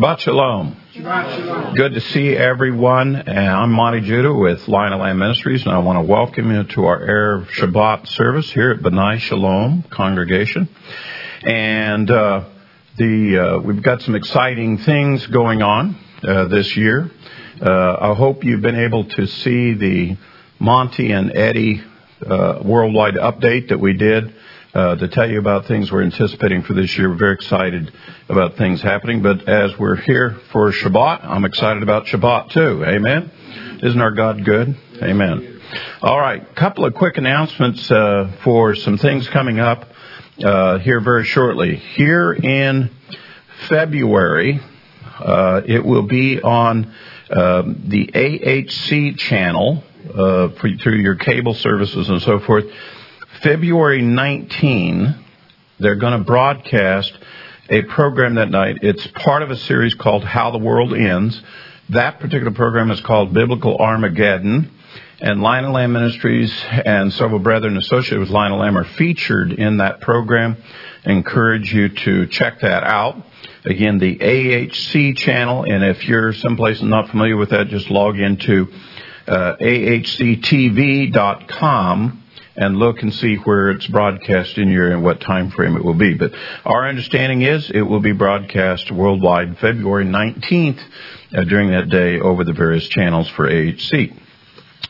Shabbat shalom. Shabbat shalom. Good to see everyone. I'm Monty Judah with Lion and Lamb Ministries, and I want to welcome you to our Erev Shabbat service here at B'nai Shalom congregation. And we've got some exciting things going on this year. I hope you've been able to see the Monty and Eddie worldwide update that we did to tell you about things we're anticipating for this year. We're very excited about things happening. But as we're here for Shabbat, I'm excited about Shabbat too. Amen? Isn't our God good? Amen. All right, a couple of quick announcements for some things coming up here very shortly. Here in February, it will be on the AHC channel through your cable services and so forth. February 19, they're going to broadcast a program that night. It's part of a series called How the World Ends. That particular program is called Biblical Armageddon. And Lion and Lamb Ministries and several brethren associated with Lion and Lamb are featured in that program. I encourage you to check that out. Again, the AHC channel. And if you're someplace not familiar with that, just log into ahctv.com. and look and see where it's broadcast in your and what time frame it will be. But our understanding is it will be broadcast worldwide February 19th during that day over the various channels for AHC.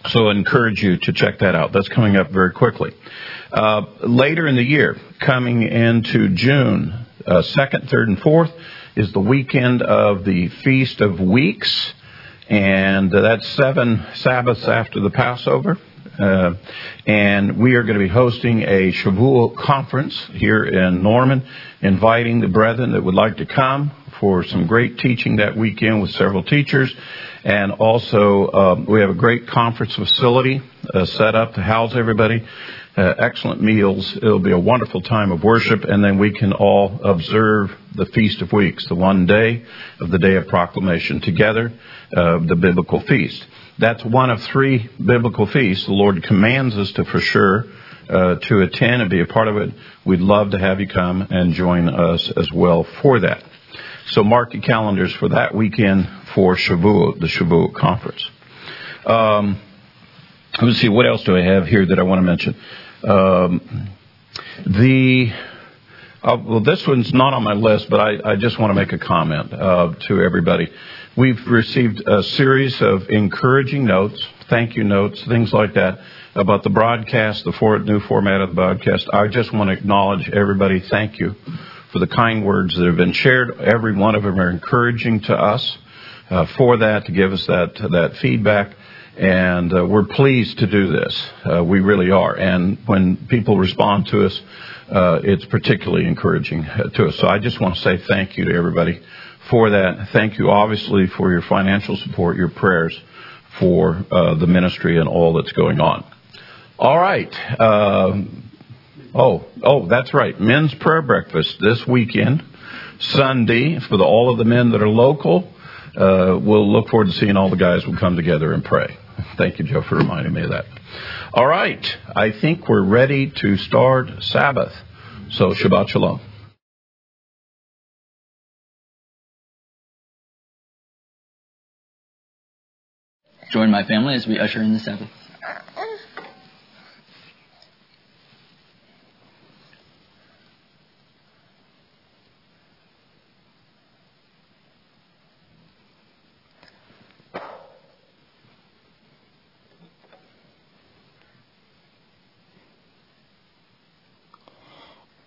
So I encourage you to check that out. That's coming up very quickly. Later in the year, coming into June 2nd, 3rd, and 4th, is the weekend of the Feast of Weeks. And that's 7 Sabbaths after the Passover. And we are going to be hosting a Shavuot conference here in Norman, inviting the brethren that would like to come for some great teaching that weekend with several teachers. And also, we have a great conference facility set up to house everybody. Excellent meals. It'll be a wonderful time of worship. And then we can all observe the Feast of Weeks, the one day of the Day of Proclamation together, the biblical feast. That's one of 3 biblical feasts. The Lord commands us to, for sure, to attend and be a part of it. We'd love to have you come and join us as well for that. So mark your calendars for that weekend for Shavuot, the Shavuot conference. Let's see, what else do I have here that I want to mention? Well, this one's not on my list, but I just want to make a comment to everybody. We've received a series of encouraging notes, thank you notes, things like that, about the broadcast, the new format of the broadcast. I just want to acknowledge everybody, thank you for the kind words that have been shared. Every one of them are encouraging to us for that, to give us that feedback. And we're pleased to do this. We really are. And when people respond to us, it's particularly encouraging to us. So I just want to say thank you to everybody for that. Thank you, obviously, for your financial support, your prayers for the ministry and all that's going on. All right. That's right. Men's prayer breakfast this weekend, Sunday, for all of the men that are local. We'll look forward to seeing all the guys who come together and pray. Thank you, Joe, for reminding me of that. All right. I think we're ready to start Sabbath. So Shabbat Shalom. Join my family as we usher in the Sabbath.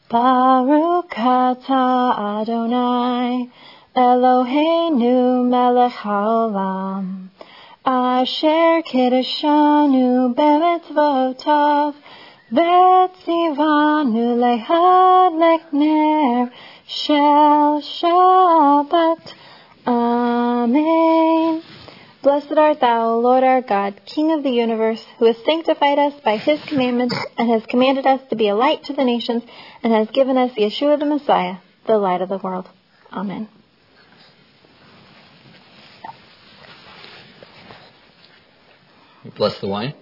Baruch Atah Adonai, Eloheinu Melech HaOlam. Asher Kiddushanu b'mitzvotav, v'tzivanu le'hadlik ner shel Shabbat. Amen. Blessed art thou, Lord our God, King of the universe, who has sanctified us by his commandments and has commanded us to be a light to the nations and has given us Yeshua the Messiah, the light of the world. Amen. Bless the wine.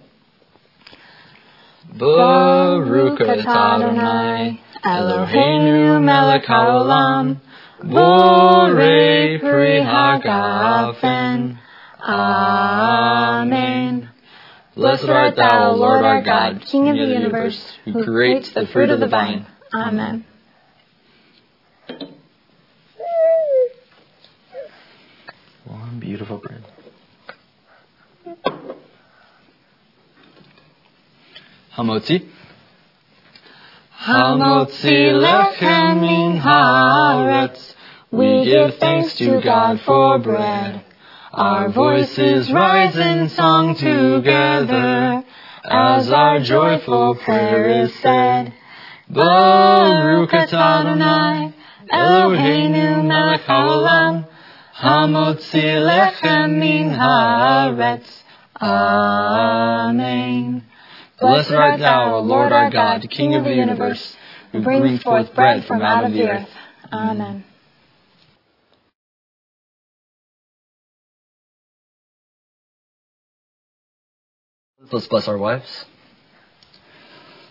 Baruch Atah Adonai, Eloheinu Melech HaOlam, Borei Pri HaGafen. Amen. Blessed art thou, Lord our God, King of the universe, who creates the fruit of the vine. Amen. One beautiful bird. Hamotzi. Hamotzi lechem min haaretz. We give thanks to God for bread. Our voices rise in song together, as our joyful prayer is said. Baruch Atah Adonai, Eloheinu Melech HaOlam, Hamotzi lechem min haaretz. Amen. Blessed art thou, O Lord our God, King of the universe, who brings forth bread from out of the earth. Amen. Let's bless our wives.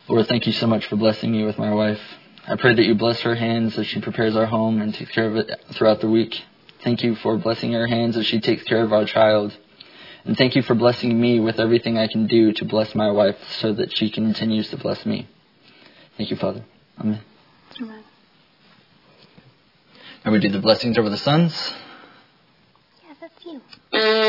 Lord, thank you so much for blessing me with my wife. I pray that you bless her hands as she prepares our home and takes care of it throughout the week. Thank you for blessing her hands as she takes care of our child. And thank you for blessing me with everything I can do to bless my wife so that she continues to bless me. Thank you, Father. Amen. Amen. Now we do the blessings over the sons. Yeah, that's you. May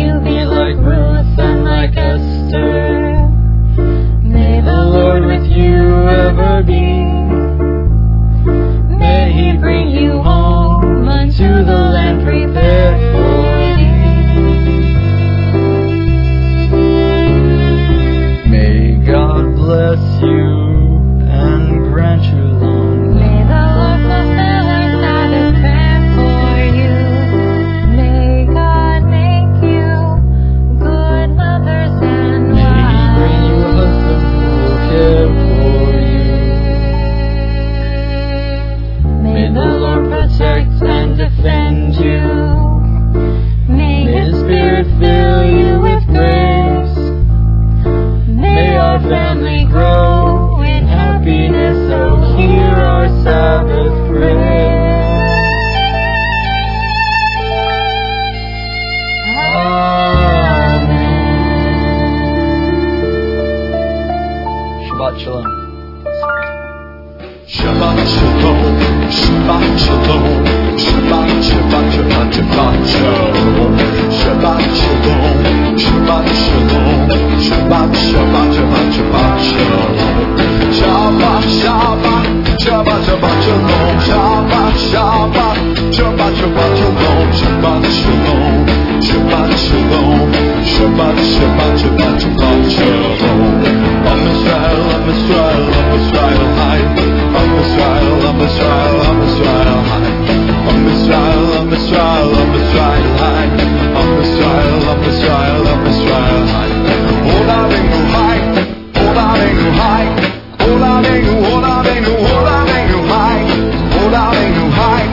you be Shalom, Shabbat Shalom, Shabbat Shalom, Shabbat Shabbat Shabbat Shabbat Shalom. Am Israel, Am Israel, Am Israel High. Am Israel, Am Israel, Am Israel High. Am Israel, Am Israel, Am Israel High. Am Israel, Am Israel, Am Israel High. Olaveinu High, Olaveinu High, Olaveinu, Olaveinu, Olaveinu High, Olaveinu High.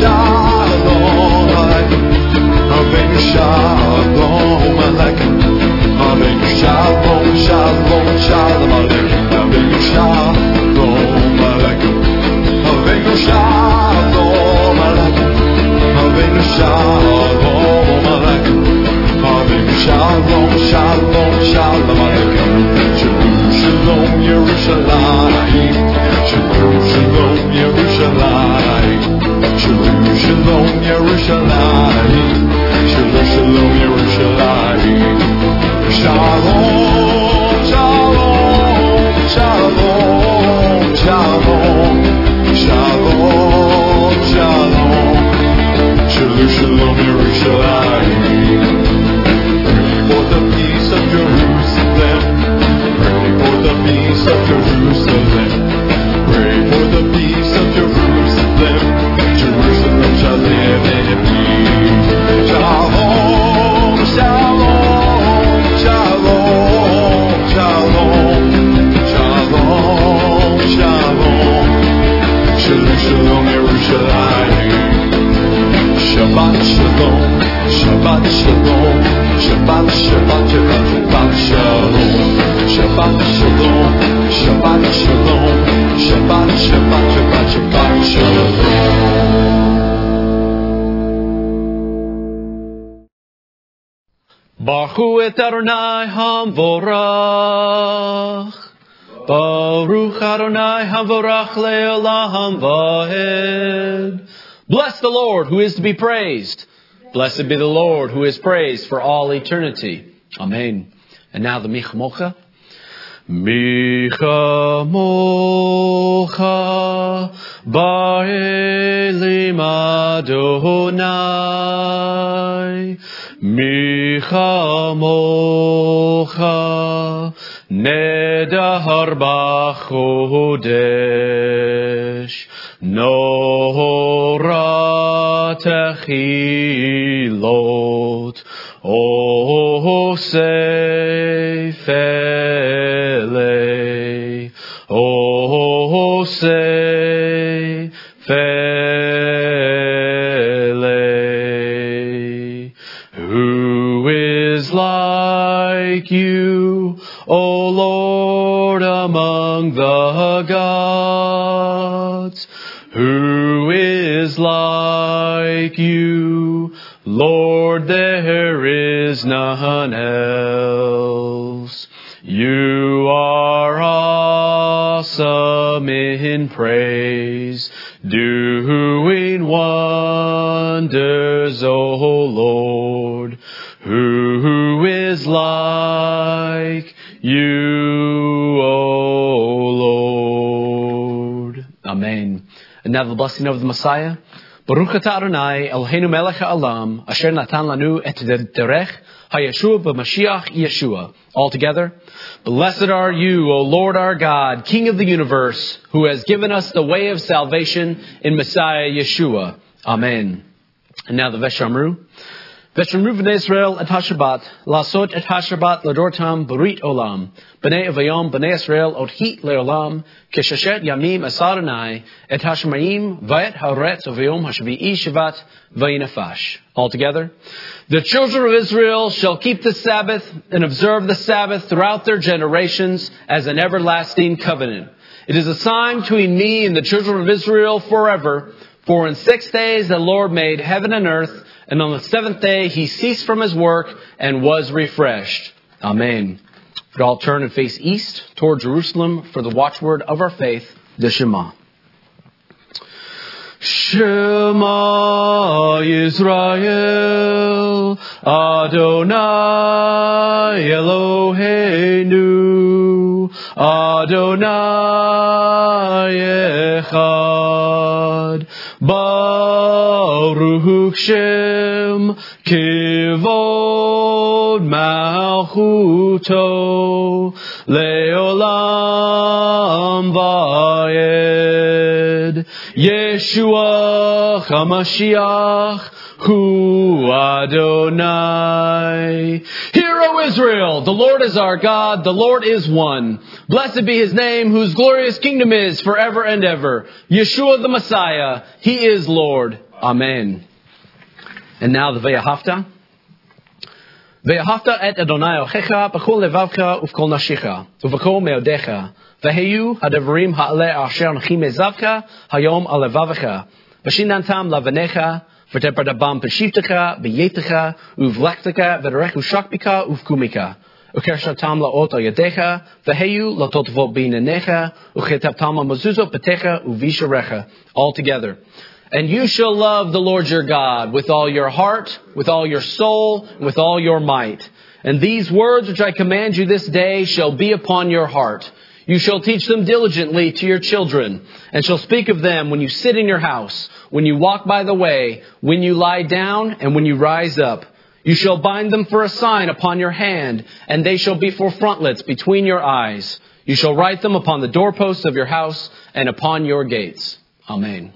Shalom, Shalom, Shalom Aleichem. Shalom, Shalom, Yerushalayim. Shalom, Shalom, Yerushalayim. Shalom, Shalom, Yerushalayim. Shalom, Shalom, Yerushalayim. Shalom, Shalom, Shalom, Shalom, Shalom, Shalom. Shalom, Shalom, Yerushalayim. Of Jerusalem, pray for the peace of Jerusalem, pray for the peace of Jerusalem, Jerusalem shall live in peace. Shalom, shalom, shalom, shalom, shalom, shalom, shalom, shalom, Jerusalem. Shabbat shalom, Shabbat shalom, Shabbat shabbat shabbat shabbat shalom. Shabbat shalom, Shabbat shalom, Shabbat shabbat shabbat shabbat shalom. Baruch et Adonai hamvorach, Baruch Adonai hamvorach le'olam va'ed. Bless the Lord who is to be praised. Blessed be the Lord who is praised for all eternity. Amen. And now the Mi Chamocha. Mi Chamocha ba'elim Adonai. Mi Chamocha nedahar ba'chodesh. Nohora techilot osei fele, who is like you, O Lord, among the gods? Who is like you, Lord, there is none else. You are awesome in praise, doing wonders, O Lord. Who is like you, O Lord? Amen. And now the blessing of the Messiah. Baruch Atah Adonai, Eloheinu Melech HaOlam, Asher Natan Lanu et Derech, HaYeshua B'Mashiach Yeshua. All together. Blessed are you, O Lord our God, King of the universe, who has given us the way of salvation in Messiah Yeshua. Amen. And now the Veshamru. Veshamru V'nei Israel et HaShabbat, Lasot et HaShabbat Ladortam Barit Olam, B'nei Avayom B'nei Israel Odhit Leolam, Keshashet Yamim Asaranai, Et HaShemayim Vayet Haaretz Avayom HaShavi'i Shavat Vayinafash. All together. The children of Israel shall keep the Sabbath and observe the Sabbath throughout their generations as an everlasting covenant. It is a sign between me and the children of Israel forever. For in 6 days the Lord made heaven and earth, and on the seventh day he ceased from his work and was refreshed. Amen. If we all turn and face east toward Jerusalem for the watchword of our faith, the Shema. Shema Yisrael, Adonai Eloheinu. Adonai Echad, Baruch Shem Kivod Malchuto Leolam Vayed, Yeshua HaMashiach Hu Adonai. Hear, O Israel, the Lord is our God, the Lord is one. Blessed be his name, whose glorious kingdom is forever and ever. Yeshua the Messiah, he is Lord. Amen. And now the Ve'ahavta. Ve'ahavta et Adonai ochecha, b'chol levavcha uv'kol nashicha, uv'kol meodecha, v'heyu ha'devarim ha'aleh asher anchi mezavcha, hayom alevavcha, v'shinantam lavenecha, V'tepadabam peshivtecha, v'yetecha, uv'lektecha, v'derekushakbika, uv'kumika. Ukershatam la'ot al-yadecha, v'heyu la'totvot b'inenecha, u'chetaptam al-mezuzot b'techa, uv'isharecha. All together. And you shall love the Lord your God with all your heart, with all your soul, and with all your might. And these words which I command you this day shall be upon your heart. You shall teach them diligently to your children, and shall speak of them when you sit in your house, when you walk by the way, when you lie down, and when you rise up. You shall bind them for a sign upon your hand, and they shall be for frontlets between your eyes. You shall write them upon the doorposts of your house and upon your gates. Amen.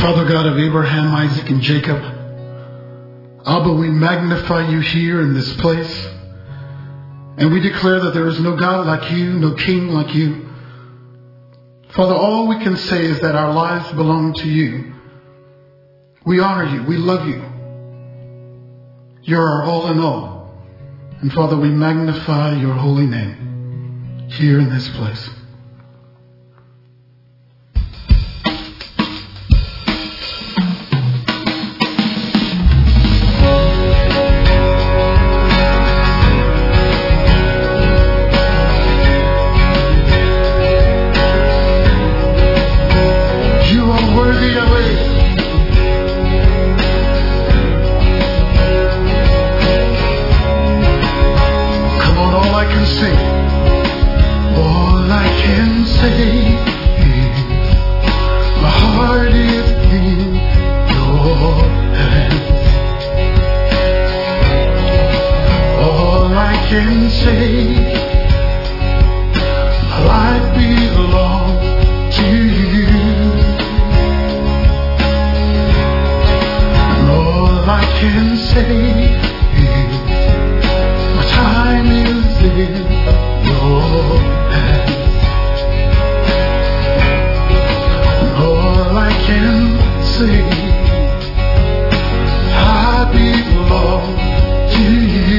Father God of Abraham, Isaac, and Jacob, Abba, we magnify you here in this place, and we declare that there is no God like you, no King like you. Father, all we can say is that our lives belong to you. We honor you. We love you. You're our all in all. And Father, we magnify your holy name here in this place. I belong to you.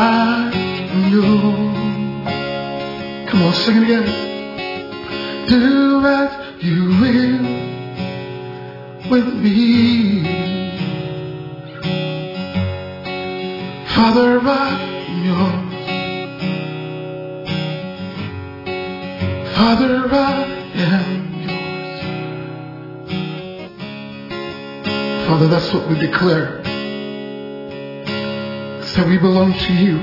I know. Come on, sing it again. Do as you will with me. Father, I'm yours. Father, I am yours. Father, that's what we declare. It's that we belong to you.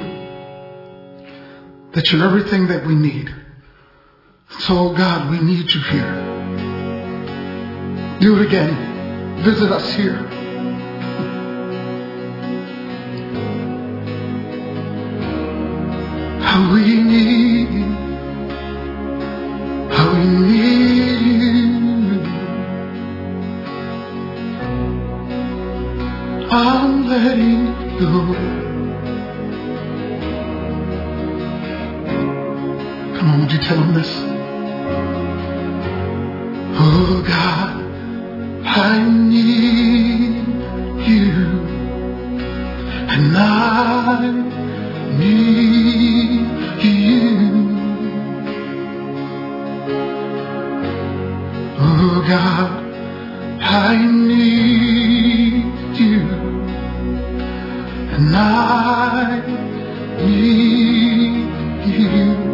That you're everything that we need. So, oh God, we need you here. Do it again. Visit us here. How we need you. I'm letting go. Come on, would you tell him this? Oh God, I need you, and I need you. Oh God, I need you, and I need you.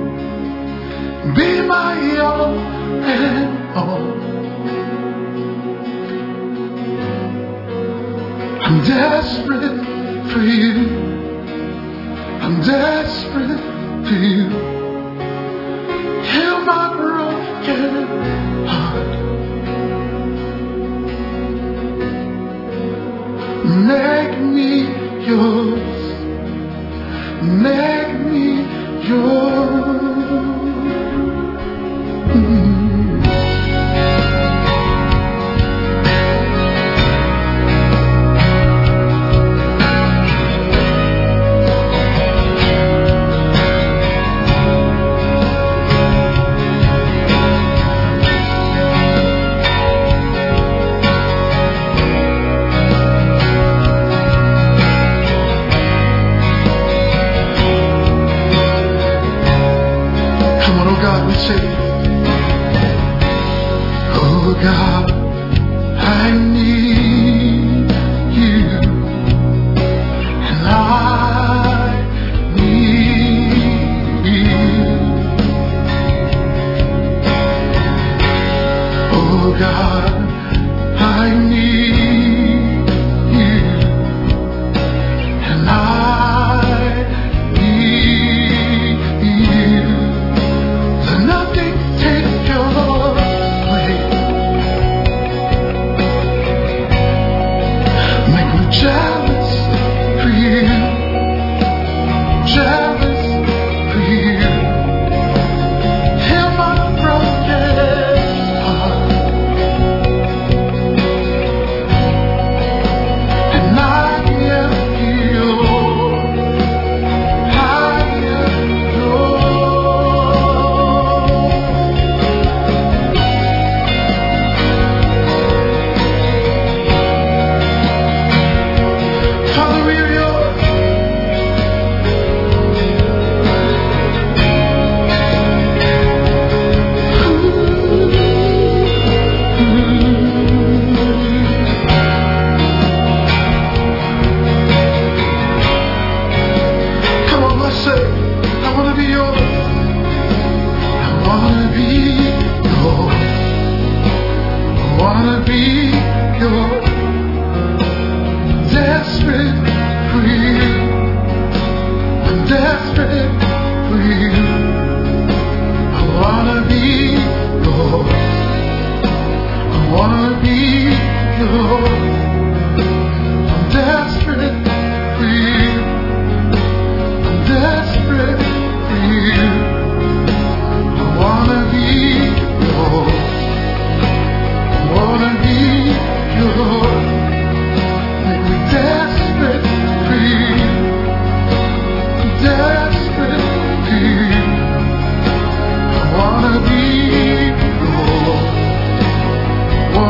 Be my all and all. I'm desperate for you. I'm desperate for you. Heal my broken heart. Make me yours. Make me yours.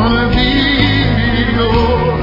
Wanna be yours.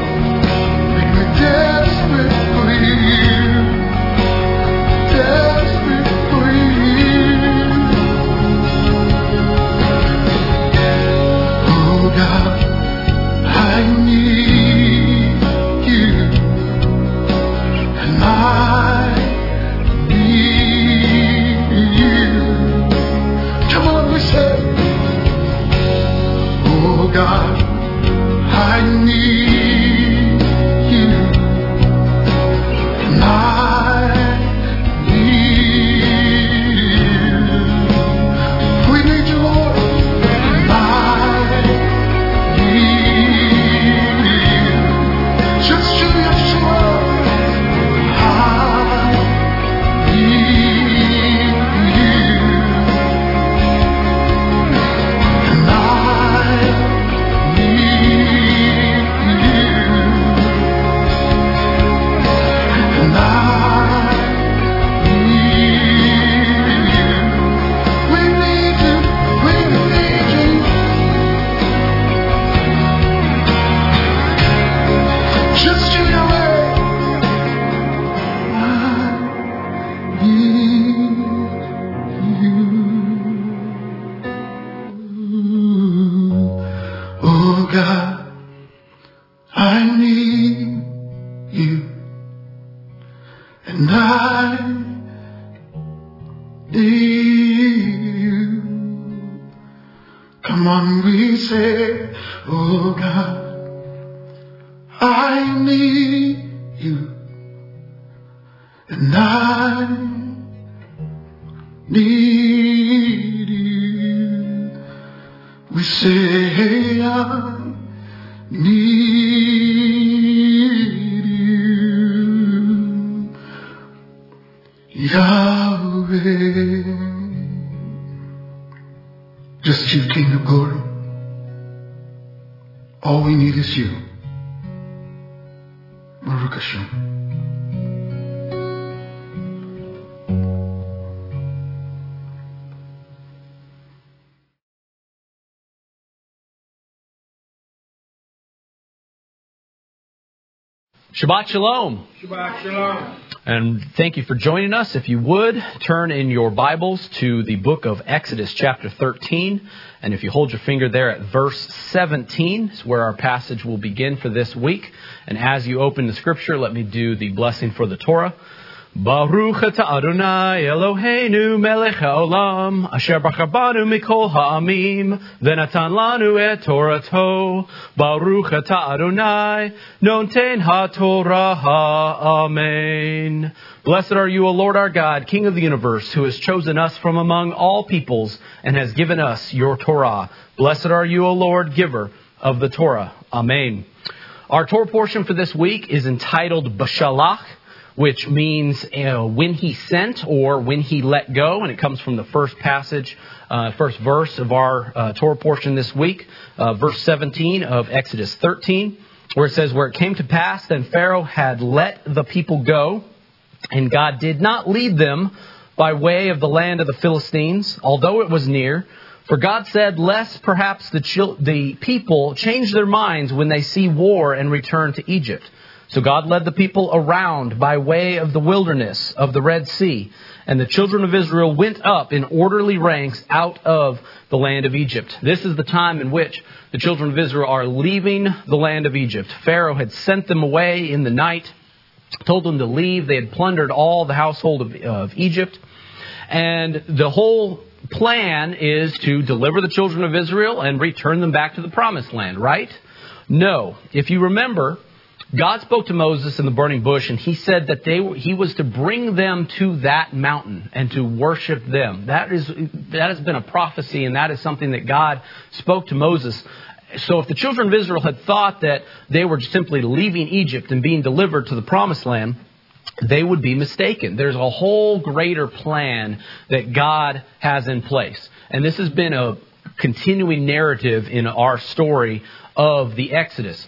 Shabbat Shalom. Shabbat Shalom. And thank you for joining us. If you would, turn in your Bibles to the book of Exodus chapter 13. And if you hold your finger there at verse 17, is where our passage will begin for this week. And as you open the scripture, let me do the blessing for the Torah. Baruch Atah Adonai Eloheinu Melech HaOlam Asher Bachar Banu Mikol Ha'amim Venatan Lanu Et Torato Baruch Atah Adonai Nonten HaTorah Amen. Blessed are you, O Lord our God, King of the universe, who has chosen us from among all peoples and has given us your Torah. Blessed are you, O Lord, giver of the Torah. Amen. Our Torah portion for this week is entitled Bashalach, which means when he sent or when he let go. And it comes from the first passage, first verse of our Torah portion this week, verse 17 of Exodus 13, where it says, "Where it came to pass, then Pharaoh had let the people go, and God did not lead them by way of the land of the Philistines, although it was near. For God said, lest perhaps the people change their minds when they see war and return to Egypt. So God led the people around by way of the wilderness of the Red Sea, and the children of Israel went up in orderly ranks out of the land of Egypt." This is the time in which the children of Israel are leaving the land of Egypt. Pharaoh had sent them away in the night, told them to leave. They had plundered all the household of Egypt, and the whole plan is to deliver the children of Israel and return them back to the promised land, right? No. If you remember, God spoke to Moses in the burning bush, and he said that he was to bring them to that mountain and to worship them. That has been a prophecy, and that is something that God spoke to Moses. So if the children of Israel had thought that they were simply leaving Egypt and being delivered to the promised land, they would be mistaken. There's a whole greater plan that God has in place. And this has been a continuing narrative in our story of the Exodus.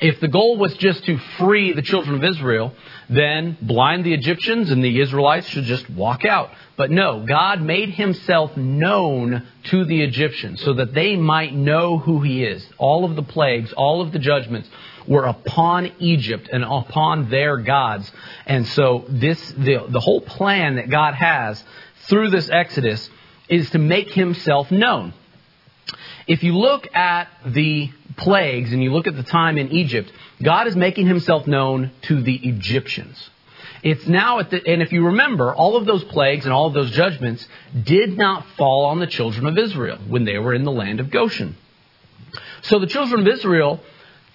If the goal was just to free the children of Israel, then blind the Egyptians and the Israelites should just walk out. But no, God made himself known to the Egyptians so that they might know who he is. All of the plagues, all of the judgments were upon Egypt and upon their gods. And so the whole plan that God has through this Exodus is to make himself known. If you look at the plagues and you look at the time in Egypt, God is making himself known to the Egyptians. It's now and if you remember, all of those plagues and all of those judgments did not fall on the children of Israel when they were in the land of Goshen. So the children of Israel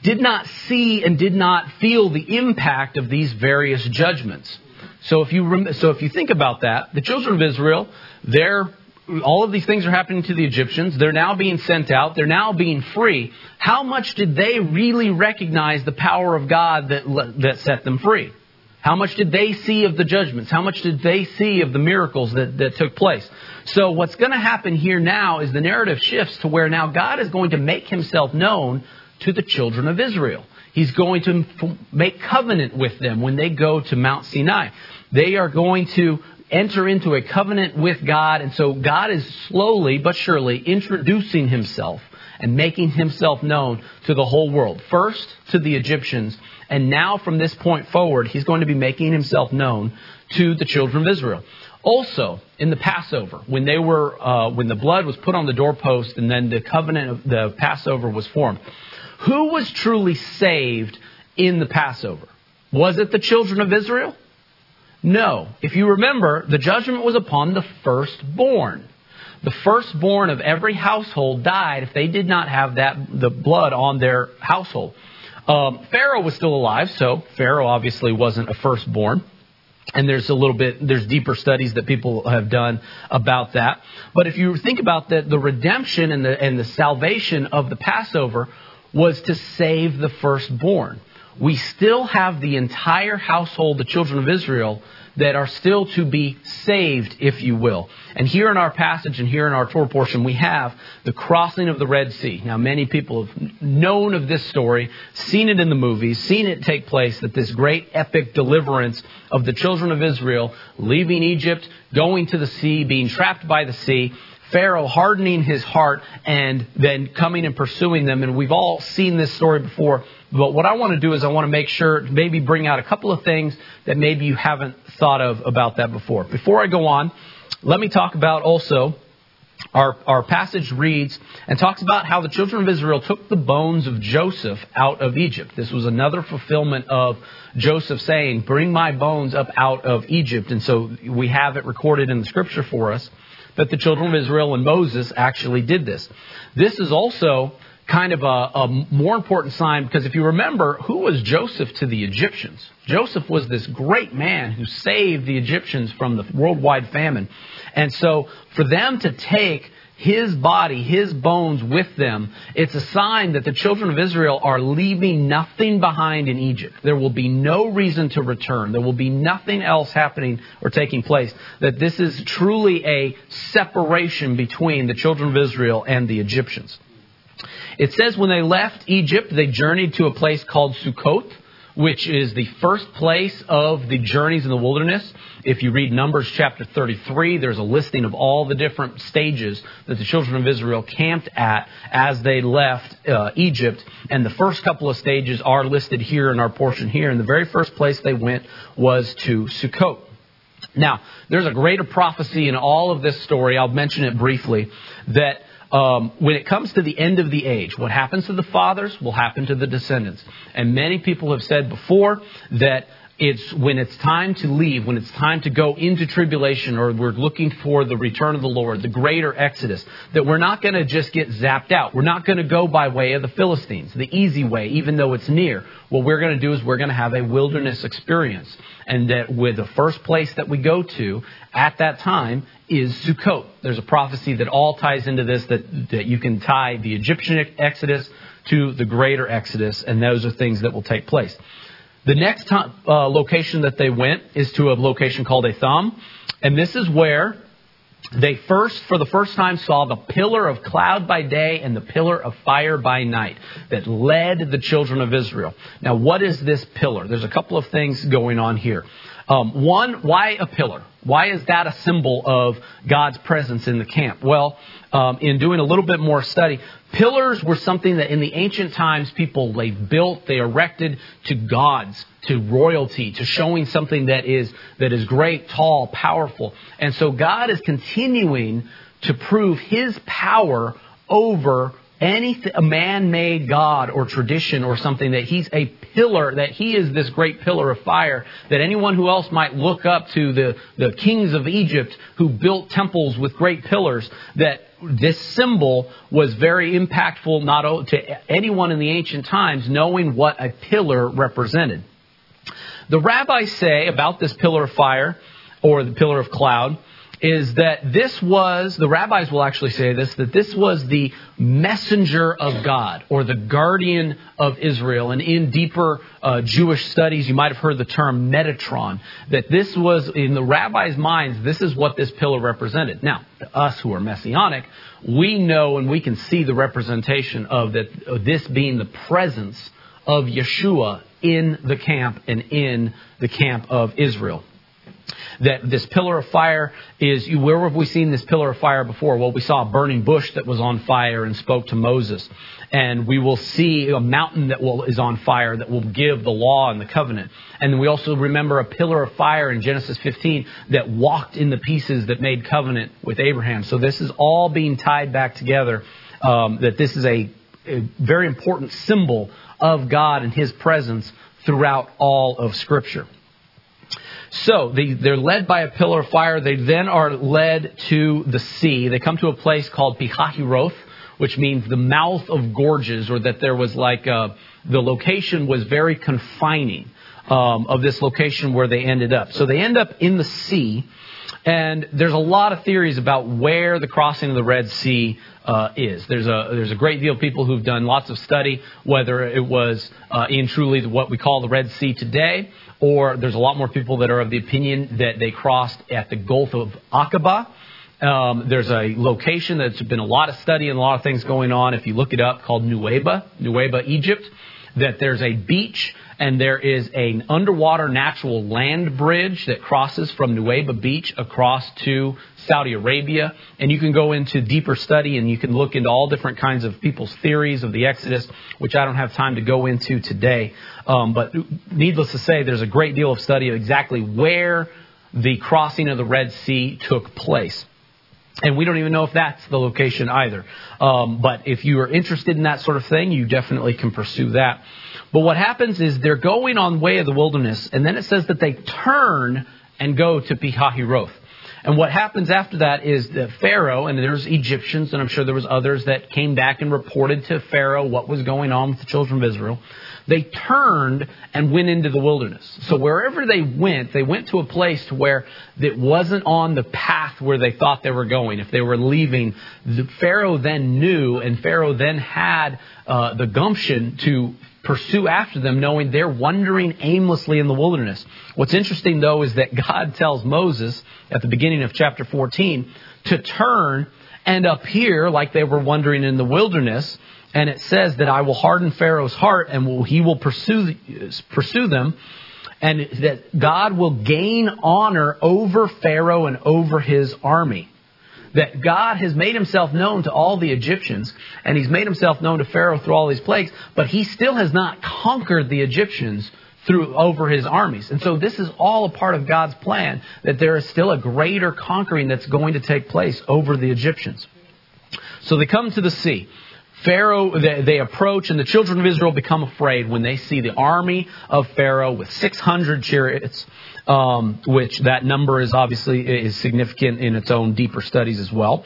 did not see and did not feel the impact of these various judgments. So if you think about that, the children of Israel, all of these things are happening to the Egyptians. They're now being sent out. They're now being free. How much did they really recognize the power of God that set them free? How much did they see of the judgments? How much did they see of the miracles that took place? So what's going to happen here now is the narrative shifts to where now God is going to make himself known to the children of Israel. He's going to make covenant with them when they go to Mount Sinai. They are going to enter into a covenant with God. And so God is slowly but surely introducing himself and making himself known to the whole world, first to the Egyptians. And now from this point forward, he's going to be making himself known to the children of Israel. Also, in the Passover, when they were when the blood was put on the doorpost and then the covenant of the Passover was formed, who was truly saved in the Passover? Was it the children of Israel? No. If you remember, the judgment was upon the firstborn. The firstborn of every household died if they did not have the blood on their household. Pharaoh was still alive, so Pharaoh obviously wasn't a firstborn. And there's deeper studies that people have done about that. But if you think about that, the redemption and the salvation of the Passover was to save the firstborn. We still have the entire household, the children of Israel, that are still to be saved, if you will. And here in our passage and here in our Torah portion, we have the crossing of the Red Sea. Now, many people have known of this story, seen it in the movies, seen it take place, that this great epic deliverance of the children of Israel, leaving Egypt, going to the sea, being trapped by the sea, Pharaoh hardening his heart and then coming and pursuing them. And we've all seen this story before. But what I want to do is I want to make sure, maybe bring out a couple of things that maybe you haven't thought of about that before. Before I go on, let me talk about also our passage reads and talks about how the children of Israel took the bones of Joseph out of Egypt. This was another fulfillment of Joseph saying, bring my bones up out of Egypt. And so we have it recorded in the scripture for us that the children of Israel and Moses actually did this. This is also kind of a more important sign, because if you remember, who was Joseph to the Egyptians? Joseph was this great man who saved the Egyptians from the worldwide famine. And so for them to take his body, his bones with them, it's a sign that the children of Israel are leaving nothing behind in Egypt. There will be no reason to return. There will be nothing else happening or taking place. That this is truly a separation between the children of Israel and the Egyptians. It says when they left Egypt, they journeyed to a place called Sukkot, which is the first place of the journeys in the wilderness. If you read Numbers chapter 33, there's a listing of all the different stages that the children of Israel camped at as they left Egypt. And the first couple of stages are listed here in our portion here. And the very first place they went was to Sukkot. Now, there's a greater prophecy in all of this story. I'll mention it briefly, that when it comes to the end of the age, what happens to the fathers will happen to the descendants. And many people have said before that it's when it's time to leave, when it's time to go into tribulation, or we're looking for the return of the Lord, the greater exodus, that we're not going to just get zapped out. We're not going to go by way of the Philistines, the easy way, even though it's near. What we're going to do is we're going to have a wilderness experience. And that with the first place that we go to at that time is Sukkot. There's a prophecy that all ties into this, that you can tie the Egyptian exodus to the greater exodus, and those are things that will take place. The next location that they went is to a location called Etham, and this is where they for the first time saw the pillar of cloud by day and the pillar of fire by night that led the children of Israel. Now, what is this pillar? There's a couple of things going on here. One, why a pillar? Why is that a symbol of God's presence in the camp? Well, in doing a little bit more study, pillars were something that in the ancient times people they built, they erected to gods, to royalty, to showing something that is great, tall, powerful. And so God is continuing to prove his power over a man-made god or tradition or something, that he's a pillar, that he is this great pillar of fire, that anyone who else might look up to the kings of Egypt who built temples with great pillars, that this symbol was very impactful not to anyone in the ancient times knowing what a pillar represented. The rabbis say about this pillar of fire or the pillar of cloud is that the rabbis will actually say this, that this was the messenger of God or the guardian of Israel. And in deeper Jewish studies, you might have heard the term Metatron, that this was, in the rabbis' minds, this is what this pillar represented. Now, to us who are Messianic, we know and we can see the representation of that, this being the presence of Yeshua in the camp and in the camp of Israel. that this pillar of fire is, where have we seen this pillar of fire before? Well, we saw a burning bush that was on fire and spoke to Moses. And we will see a mountain that is on fire that will give the law and the covenant. And we also remember a pillar of fire in Genesis 15 that walked in the pieces that made covenant with Abraham. So this is all being tied back together, that this is a very important symbol of God and his presence throughout all of Scripture. So they're led by a pillar of fire. They then are led to the sea. They come to a place called Pihahiroth, which means the mouth of gorges, or that there was like the location was very confining of this location where they ended up. So they end up in the sea. And there's a lot of theories about where the crossing of the Red Sea is. There's a great deal of people who've done lots of study, whether it was in truly what we call the Red Sea today, or there's a lot more people that are of the opinion that they crossed at the Gulf of Aqaba. There's a location that's been a lot of study and a lot of things going on, if you look it up, called Nueva, Egypt, that there's a beach and there is an underwater natural land bridge that crosses from Nueva Beach across to Saudi Arabia. And you can go into deeper study and you can look into all different kinds of people's theories of the Exodus, which I don't have time to go into today. But needless to say, there's a great deal of study of exactly where the crossing of the Red Sea took place. And we don't even know if that's the location either. But if you are interested in that sort of thing, you definitely can pursue that. But what happens is they're going on way of the wilderness. And then it says that they turn and go to Pihahiroth. And what happens after that is that Pharaoh, and there's Egyptians, and I'm sure there was others that came back and reported to Pharaoh what was going on with the children of Israel. They turned and went into the wilderness. So wherever they went to a place to where it wasn't on the path where they thought they were going. If they were leaving, Pharaoh then knew, and Pharaoh then had the gumption to pursue after them, knowing they're wandering aimlessly in the wilderness. What's interesting, though, is that God tells Moses at the beginning of chapter 14 to turn and appear like they were wandering in the wilderness. And it says that I will harden Pharaoh's heart and he will pursue them, and that God will gain honor over Pharaoh and over his army. That God has made himself known to all the Egyptians, and he's made himself known to Pharaoh through all these plagues, but he still has not conquered the Egyptians over his armies. And so this is all a part of God's plan, that there is still a greater conquering that's going to take place over the Egyptians. So they come to the sea. Pharaoh, they approach, and the children of Israel become afraid when they see the army of Pharaoh with 600 chariots, which that number is obviously significant in its own deeper studies as well.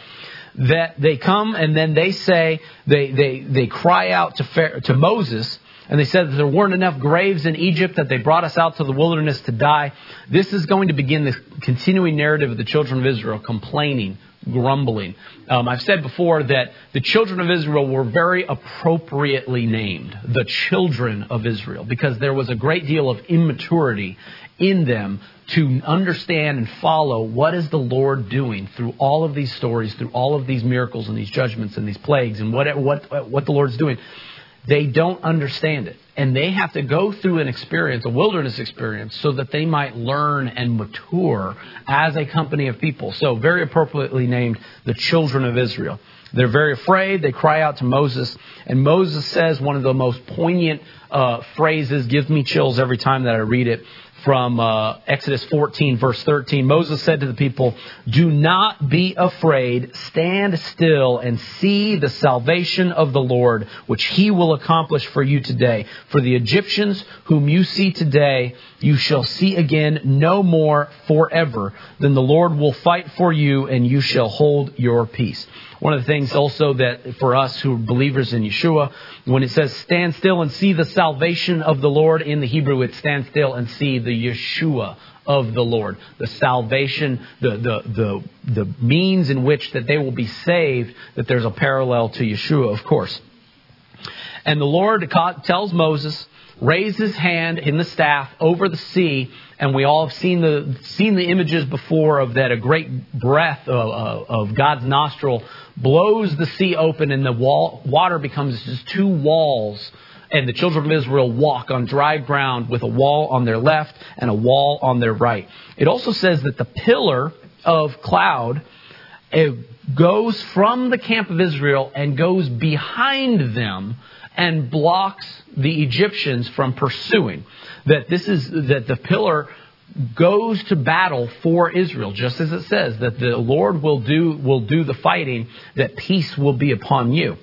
That they come and then they say, they cry out to Moses, and they said that there weren't enough graves in Egypt, that they brought us out to the wilderness to die. This is going to begin the continuing narrative of the children of Israel complaining, grumbling. I've said before that the children of Israel were very appropriately named the children of Israel, because there was a great deal of immaturity in them to understand and follow what is the Lord doing through all of these stories, through all of these miracles and these judgments and these plagues, and what the Lord's doing. They don't understand it, and they have to go through an experience, a wilderness experience, so that they might learn and mature as a company of people. So very appropriately named the children of Israel. They're very afraid. They cry out to Moses, and Moses says one of the most poignant phrases, gives me chills every time that I read it, from Exodus 14, verse 13. Moses said to the people, "Do not be afraid. Stand still and see the salvation of the Lord, which he will accomplish for you today. For the Egyptians whom you see today, you shall see again no more forever. Then the Lord will fight for you, and you shall hold your peace." One of the things also that for us who are believers in Yeshua, when it says stand still and see the salvation of the Lord, in the Hebrew it's stand still and see the Yeshua of the Lord. The salvation, the means in which that they will be saved, that there's a parallel to Yeshua, of course. And the Lord tells Moses, raise his hand in the staff over the sea, and we all have seen the images before of that. A great breath of God's nostril blows the sea open, and the water becomes just two walls And the children of Israel walk on dry ground with a wall on their left and a wall on their right. It also says that the pillar of cloud goes from the camp of Israel and goes behind them and blocks the Egyptians from pursuing. That the pillar goes to battle for Israel, just as it says that the Lord will do the fighting, that peace will be upon you.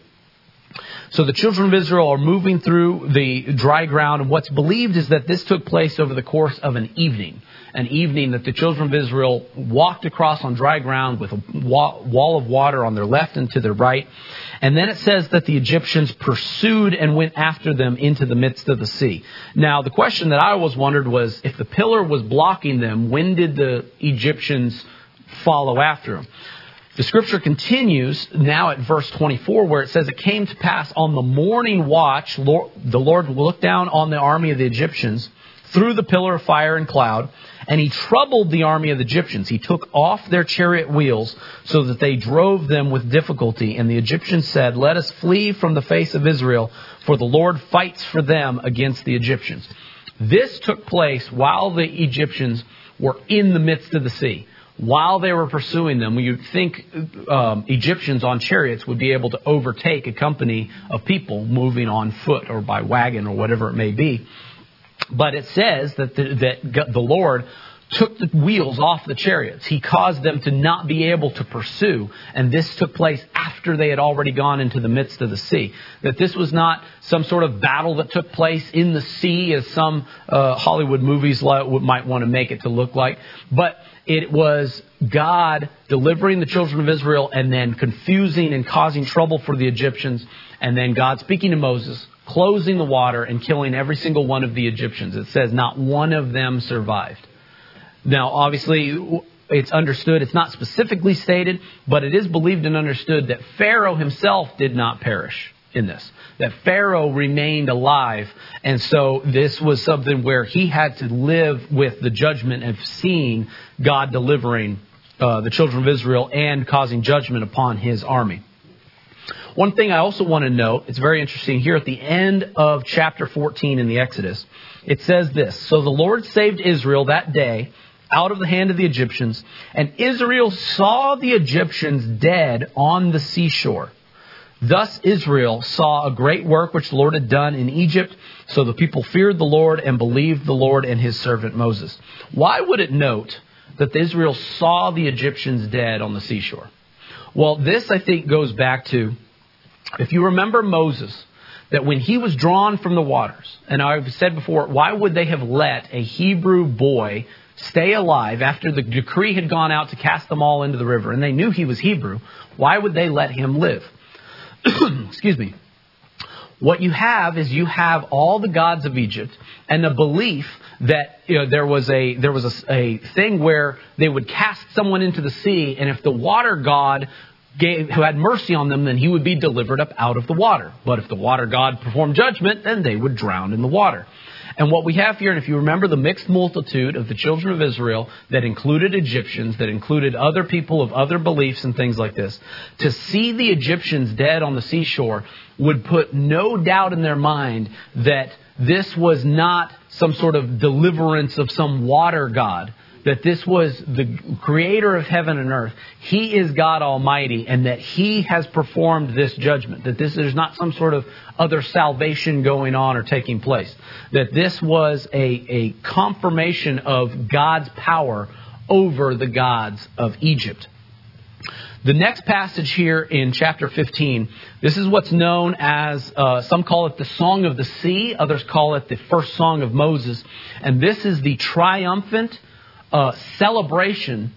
So the children of Israel are moving through the dry ground, and what's believed is that this took place over the course of an evening that the children of Israel walked across on dry ground with a wall of water on their left and to their right. And then it says that the Egyptians pursued and went after them into the midst of the sea. Now, the question that I always wondered was, if the pillar was blocking them, when did the Egyptians follow after them? The scripture continues now at verse 24, where it says, "It came to pass on the morning watch, the Lord looked down on the army of the Egyptians through the pillar of fire and cloud, and he troubled the army of the Egyptians. He took off their chariot wheels so that they drove them with difficulty. And the Egyptians said, 'Let us flee from the face of Israel, for the Lord fights for them against the Egyptians.'" This took place while the Egyptians were in the midst of the sea. While they were pursuing them, you'd think Egyptians on chariots would be able to overtake a company of people moving on foot or by wagon or whatever it may be. But it says that the Lord took the wheels off the chariots. He caused them to not be able to pursue. And this took place after they had already gone into the midst of the sea. That this was not some sort of battle that took place in the sea, as some Hollywood movies might want to make it to look like. But it was God delivering the children of Israel and then confusing and causing trouble for the Egyptians. And then God speaking to Moses, closing the water and killing every single one of the Egyptians. It says not one of them survived. Now, obviously, it's understood. It's not specifically stated, but it is believed and understood that Pharaoh himself did not perish in this, that Pharaoh remained alive. And so this was something where he had to live with the judgment of seeing God delivering the children of Israel and causing judgment upon his army. One thing I also want to note, it's very interesting here at the end of chapter 14 in the Exodus, it says this: "So the Lord saved Israel that day out of the hand of the Egyptians, and Israel saw the Egyptians dead on the seashore. Thus Israel saw a great work which the Lord had done in Egypt, so the people feared the Lord and believed the Lord and his servant Moses." Why would it note that Israel saw the Egyptians dead on the seashore? Well, this, I think, goes back to, if you remember Moses, that when he was drawn from the waters, and I've said before, why would they have let a Hebrew boy stay alive after the decree had gone out to cast them all into the river? And they knew he was Hebrew. Why would they let him live? Excuse me. What you have is you have all the gods of Egypt and the belief that, you know, there was a thing where they would cast someone into the sea, and if the water god who had mercy on them, then he would be delivered up out of the water. But if the water god performed judgment, then they would drown in the water. And what we have here, and if you remember the mixed multitude of the children of Israel that included Egyptians, that included other people of other beliefs and things like this, to see the Egyptians dead on the seashore would put no doubt in their mind that this was not some sort of deliverance of some water god, that this was the creator of heaven and earth. He is God Almighty, and that he has performed this judgment, that this is not some sort of other salvation going on or taking place, that this was a confirmation of God's power over the gods of Egypt. The next passage here in chapter 15, this is what's known as, some call it the Song of the Sea, others call it the First Song of Moses. And this is the triumphant celebration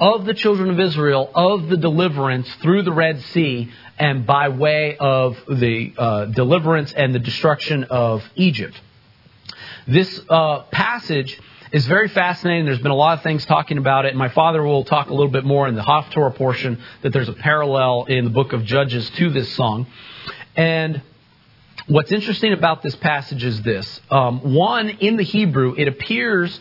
of the children of Israel, of the deliverance through the Red Sea and by way of the deliverance and the destruction of Egypt. This passage is very fascinating. There's been a lot of things talking about it. My father will talk a little bit more in the Haftorah portion that there's a parallel in the book of Judges to this song. And what's interesting about this passage is this. One, in the Hebrew, it appears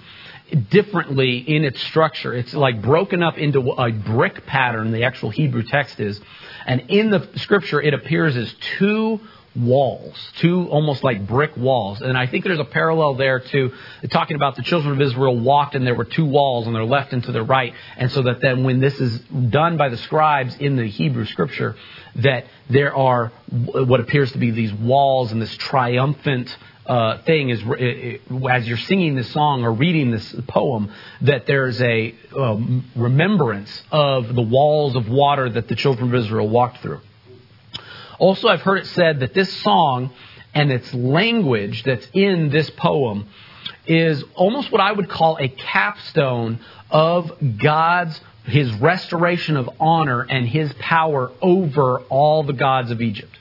differently in its structure. It's like broken up into a brick pattern, the actual Hebrew text is. And in the scripture, it appears as two walls, two almost like brick walls. And I think there's a parallel there to talking about the children of Israel walked and there were two walls on their left and to their right. And so that then when this is done by the scribes in the Hebrew scripture, that there are what appears to be these walls and this triumphant thing is as you're singing this song or reading this poem, that there's a remembrance of the walls of water that the children of Israel walked through. Also, I've heard it said that this song and its language that's in this poem is almost what I would call a capstone of God's, his restoration of honor and his power over all the gods of Egypt.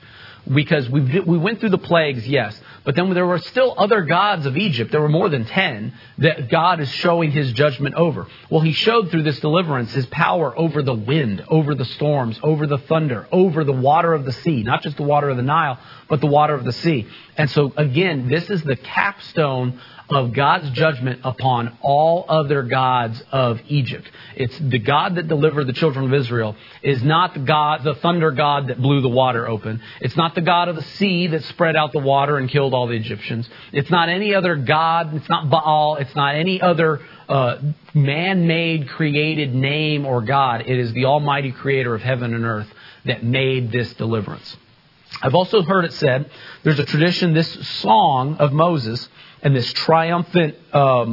Because we went through the plagues, yes, but then there were still other gods of Egypt. There were more than 10 that God is showing his judgment over. Well, he showed through this deliverance his power over the wind, over the storms, over the thunder, over the water of the sea, not just the water of the Nile, but the water of the sea. And so, again, this is the capstone of God's judgment upon all other gods of Egypt. It's the God that delivered the children of Israel is not the God, the thunder God that blew the water open. It's not the God of the sea that spread out the water and killed all the Egyptians. It's not any other God. It's not Baal. It's not any other man-made created name or God. It is the Almighty Creator of heaven and earth that made this deliverance. I've also heard it said, there's a tradition, this song of Moses and this triumphant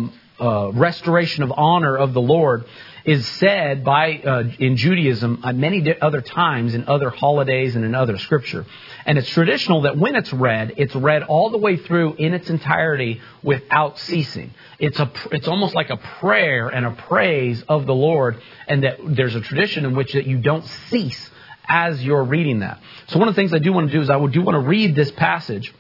restoration of honor of the Lord is said by in Judaism at many other times in other holidays and in other scripture. And it's traditional that when it's read all the way through in its entirety without ceasing. It's almost like a prayer and a praise of the Lord, and that there's a tradition in which that you don't cease as you're reading that. So one of the things I do want to do is I want to read this passage.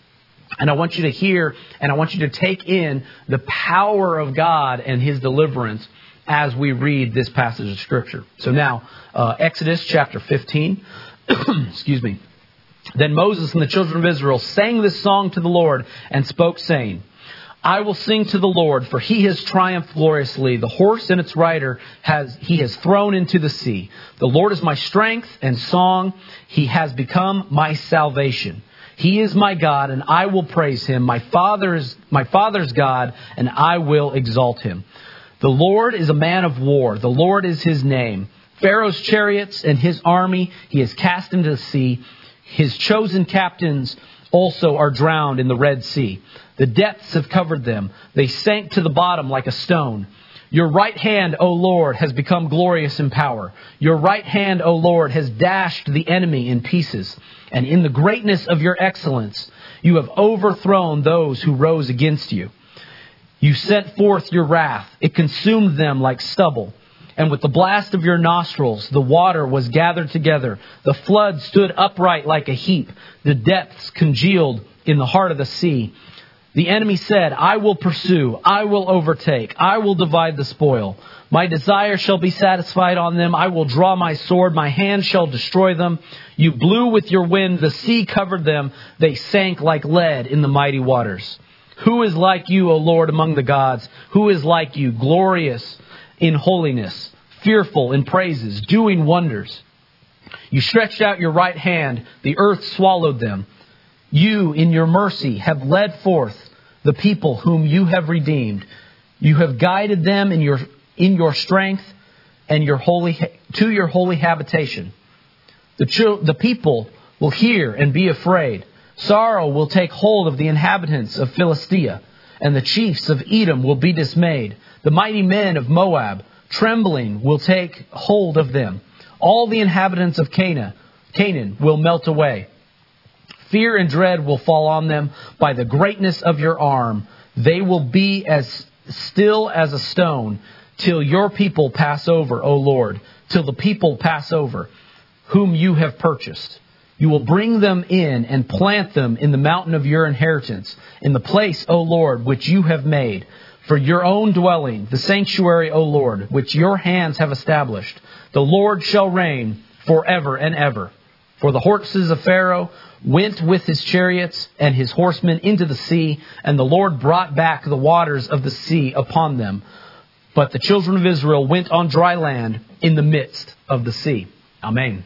And I want you to hear and I want you to take in the power of God and his deliverance as we read this passage of Scripture. So now, Exodus chapter 15. Excuse me. Then Moses and the children of Israel sang this song to the Lord and spoke, saying, I will sing to the Lord, for he has triumphed gloriously. The horse and its rider he has thrown into the sea. The Lord is my strength and song. He has become my salvation. He is my God, and I will praise him. My father's God, and I will exalt him. The Lord is a man of war. The Lord is his name. Pharaoh's chariots and his army he has cast into the sea. His chosen captains also are drowned in the Red Sea. The depths have covered them. They sank to the bottom like a stone. Your right hand, O Lord, has become glorious in power. Your right hand, O Lord, has dashed the enemy in pieces. And in the greatness of your excellence, you have overthrown those who rose against you. You sent forth your wrath. It consumed them like stubble. And with the blast of your nostrils, the water was gathered together. The flood stood upright like a heap. The depths congealed in the heart of the sea. The enemy said, I will pursue, I will overtake, I will divide the spoil. My desire shall be satisfied on them. I will draw my sword. My hand shall destroy them. You blew with your wind. The sea covered them. They sank like lead in the mighty waters. Who is like you, O Lord, among the gods? Who is like you, glorious in holiness, fearful in praises, doing wonders? You stretched out your right hand. The earth swallowed them. You, in your mercy, have led forth the people whom you have redeemed. You have guided them in your strength and to your holy habitation. The people will hear and be afraid. Sorrow will take hold of the inhabitants of Philistia, and the chiefs of Edom will be dismayed. The mighty men of Moab, trembling, will take hold of them. All the inhabitants of Canaan will melt away. Fear and dread will fall on them by the greatness of your arm. They will be as still as a stone till your people pass over, O Lord, till the people pass over whom you have purchased. You will bring them in and plant them in the mountain of your inheritance, in the place, O Lord, which you have made for your own dwelling, the sanctuary, O Lord, which your hands have established. The Lord shall reign forever and ever. For the horses of Pharaoh went with his chariots and his horsemen into the sea, and the Lord brought back the waters of the sea upon them. But the children of Israel went on dry land in the midst of the sea. Amen.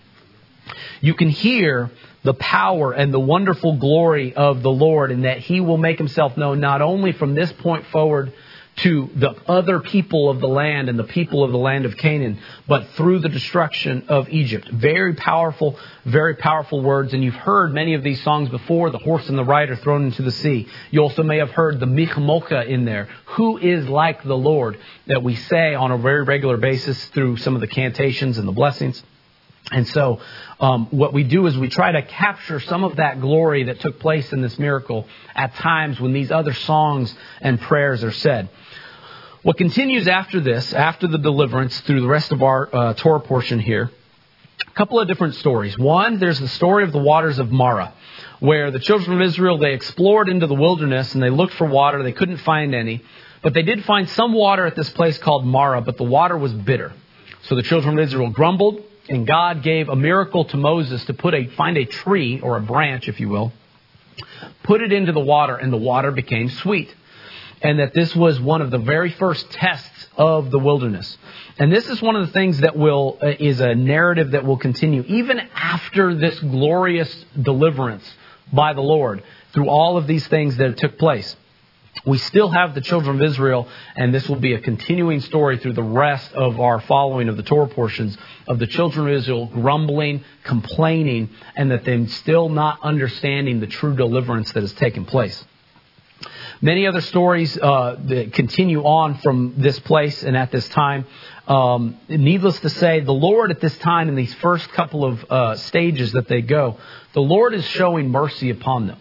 You can hear the power and the wonderful glory of the Lord, and that he will make himself known not only from this point forward to the other people of the land and the people of the land of Canaan, but through the destruction of Egypt. Very powerful words. And you've heard many of these songs before. The horse and the rider thrown into the sea. You also may have heard the Mi Chamocha in there. Who is like the Lord, that we say on a very regular basis through some of the cantations and the blessings. And so what we do is we try to capture some of that glory that took place in this miracle at times when these other songs and prayers are said. What continues after this, after the deliverance through the rest of our Torah portion here, a couple of different stories. One, there's the story of the waters of Marah, where the children of Israel, they explored into the wilderness and they looked for water. They couldn't find any, but they did find some water at this place called Marah, but the water was bitter. So the children of Israel grumbled. And God gave a miracle to Moses to find a tree or a branch, if you will, put it into the water, and the water became sweet. And that this was one of the very first tests of the wilderness. And this is one of the things that is a narrative that will continue even after this glorious deliverance by the Lord through all of these things that took place. We still have the children of Israel, and this will be a continuing story through the rest of our following of the Torah portions of the children of Israel grumbling, complaining, and that they're still not understanding the true deliverance that has taken place. Many other stories that continue on from this place and at this time. Needless to say, the Lord at this time, in these first couple of stages that they go, the Lord is showing mercy upon them.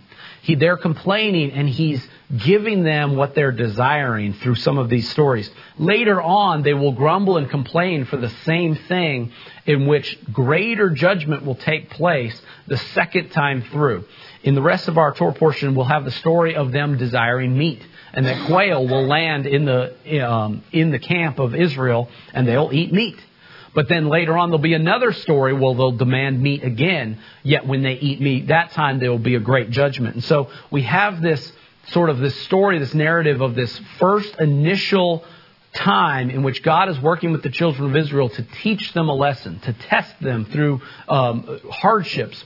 They're complaining, and he's giving them what they're desiring through some of these stories. Later on, they will grumble and complain for the same thing, in which greater judgment will take place the second time through. In the rest of our Torah portion, we'll have the story of them desiring meat, and that quail will land in the camp of Israel, and they'll eat meat. But then later on, there'll be another story where they'll demand meat again. Yet when they eat meat, that time there will be a great judgment. And so we have this sort of this story, this narrative of this first initial time in which God is working with the children of Israel to teach them a lesson, to test them through hardships.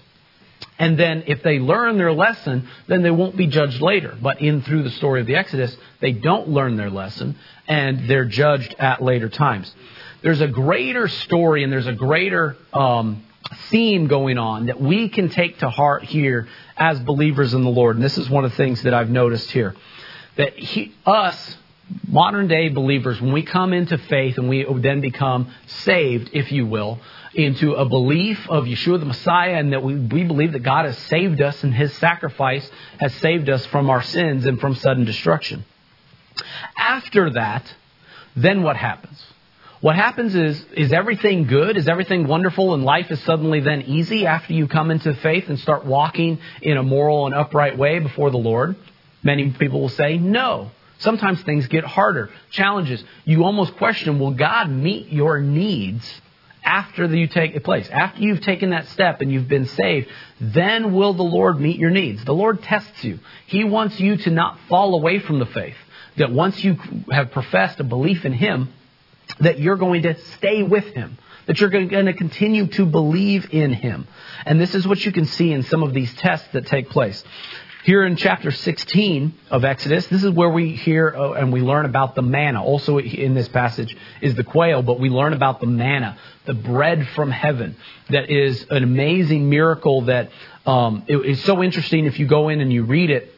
And then if they learn their lesson, then they won't be judged later. But through the story of the Exodus, they don't learn their lesson and they're judged at later times. There's a greater story and there's a greater theme going on that we can take to heart here as believers in the Lord. And this is one of the things that I've noticed here, that us modern day believers, when we come into faith and we then become saved, if you will, into a belief of Yeshua the Messiah, and that we believe that God has saved us and his sacrifice has saved us from our sins and from sudden destruction. After that, then what happens? What happens is everything good? Is everything wonderful? And life is suddenly then easy after you come into faith and start walking in a moral and upright way before the Lord? Many people will say no. Sometimes things get harder, challenges. You almost question, will God meet your needs after you take place? After you've taken that step and you've been saved, then will the Lord meet your needs? The Lord tests you. He wants you to not fall away from the faith, that once you have professed a belief in him, that you're going to stay with him, that you're going to continue to believe in him. And this is what you can see in some of these tests that take place. Here in chapter 16 of Exodus, this is where we hear and we learn about the manna. Also in this passage is the quail, but we learn about the manna, the bread from heaven. That is an amazing miracle that it's so interesting if you go in and you read it.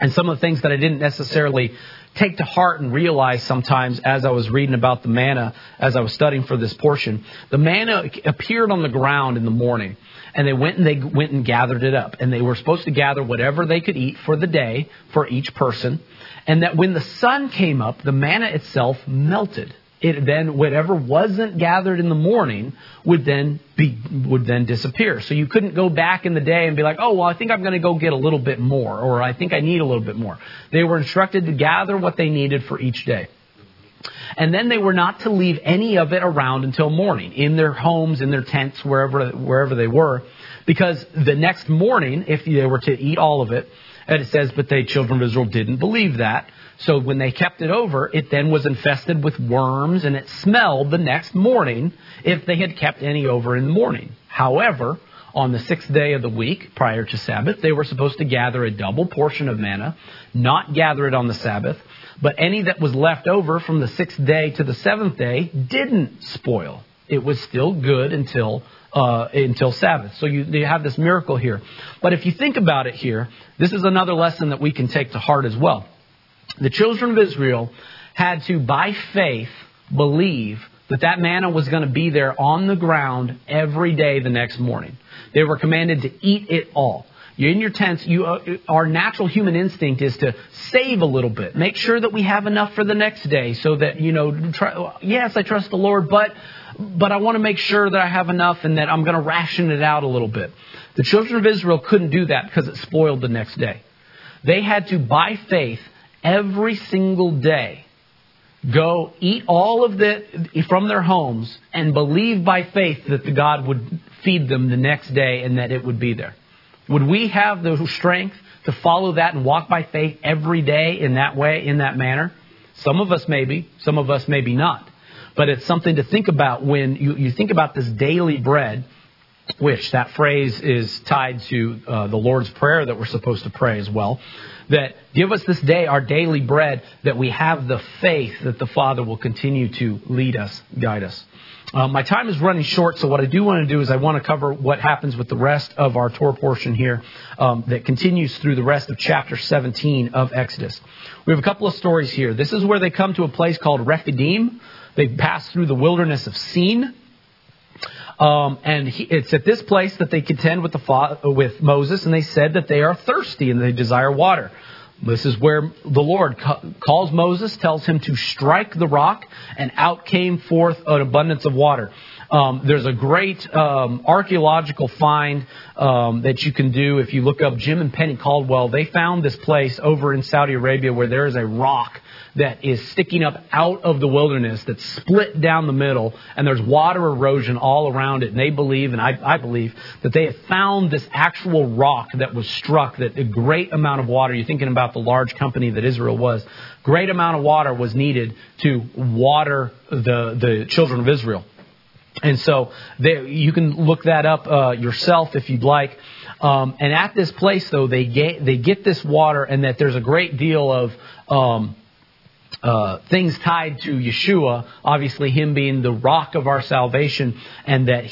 And some of the things that I didn't necessarily take to heart and realize sometimes as I was reading about the manna, as I was studying for this portion, the manna appeared on the ground in the morning, and they went and gathered it up, and they were supposed to gather whatever they could eat for the day for each person. And that when the sun came up, the manna itself melted. It then, whatever wasn't gathered in the morning would then disappear. So you couldn't go back in the day and be like, oh, well, I think I'm going to go get a little bit more, or I think I need a little bit more. They were instructed to gather what they needed for each day. And then they were not to leave any of it around until morning in their homes, in their tents, wherever they were, because the next morning, if they were to eat all of it, and it says, but the children of Israel didn't believe that. So when they kept it over, it then was infested with worms, and it smelled the next morning if they had kept any over in the morning. However, On the sixth day of the week prior to Sabbath, they were supposed to gather a double portion of manna, not gather it on the Sabbath, but any that was left over from the sixth day to the seventh day didn't spoil. It was still good until Sabbath. So you have this miracle here. But if you think about it here, this is another lesson that we can take to heart as well. The children of Israel had to, by faith, believe that manna was going to be there on the ground every day the next morning. They were commanded to eat it all. You're in your tents. Our natural human instinct is to save a little bit. Make sure that we have enough for the next day so that, yes, I trust the Lord, but I want to make sure that I have enough and that I'm going to ration it out a little bit. The children of Israel couldn't do that because it spoiled the next day. They had to, by faith, every single day, go eat all of it from their homes and believe by faith that the God would feed them the next day and that it would be there. Would we have the strength to follow that and walk by faith every day in that way, in that manner? Some of us maybe, not. But it's something to think about when you think about this daily bread, which that phrase is tied to the Lord's Prayer that we're supposed to pray as well. That give us this day our daily bread, that we have the faith that the Father will continue to lead us, guide us. My time is running short, so what I do want to do is I want to cover what happens with the rest of our Torah portion here that continues through the rest of chapter 17 of Exodus. We have a couple of stories here. This is where they come to a place called Rephidim. They pass through the wilderness of Sin. It's at this place that they contend with Moses, and they said that they are thirsty and they desire water. This is where the Lord calls Moses, tells him to strike the rock, and out came forth an abundance of water. There's a great archaeological find that you can do if you look up Jim and Penny Caldwell. They found this place over in Saudi Arabia where there is a rock that is sticking up out of the wilderness that's split down the middle, and there's water erosion all around it. And they believe, and I believe, that they have found this actual rock that was struck, that a great amount of water, you're thinking about the large company that Israel was, great amount of water was needed to water the children of Israel. And so you can look that up yourself if you'd like. And at this place, though, they get this water, and that there's a great deal of things tied to Yeshua, obviously him being the rock of our salvation, and that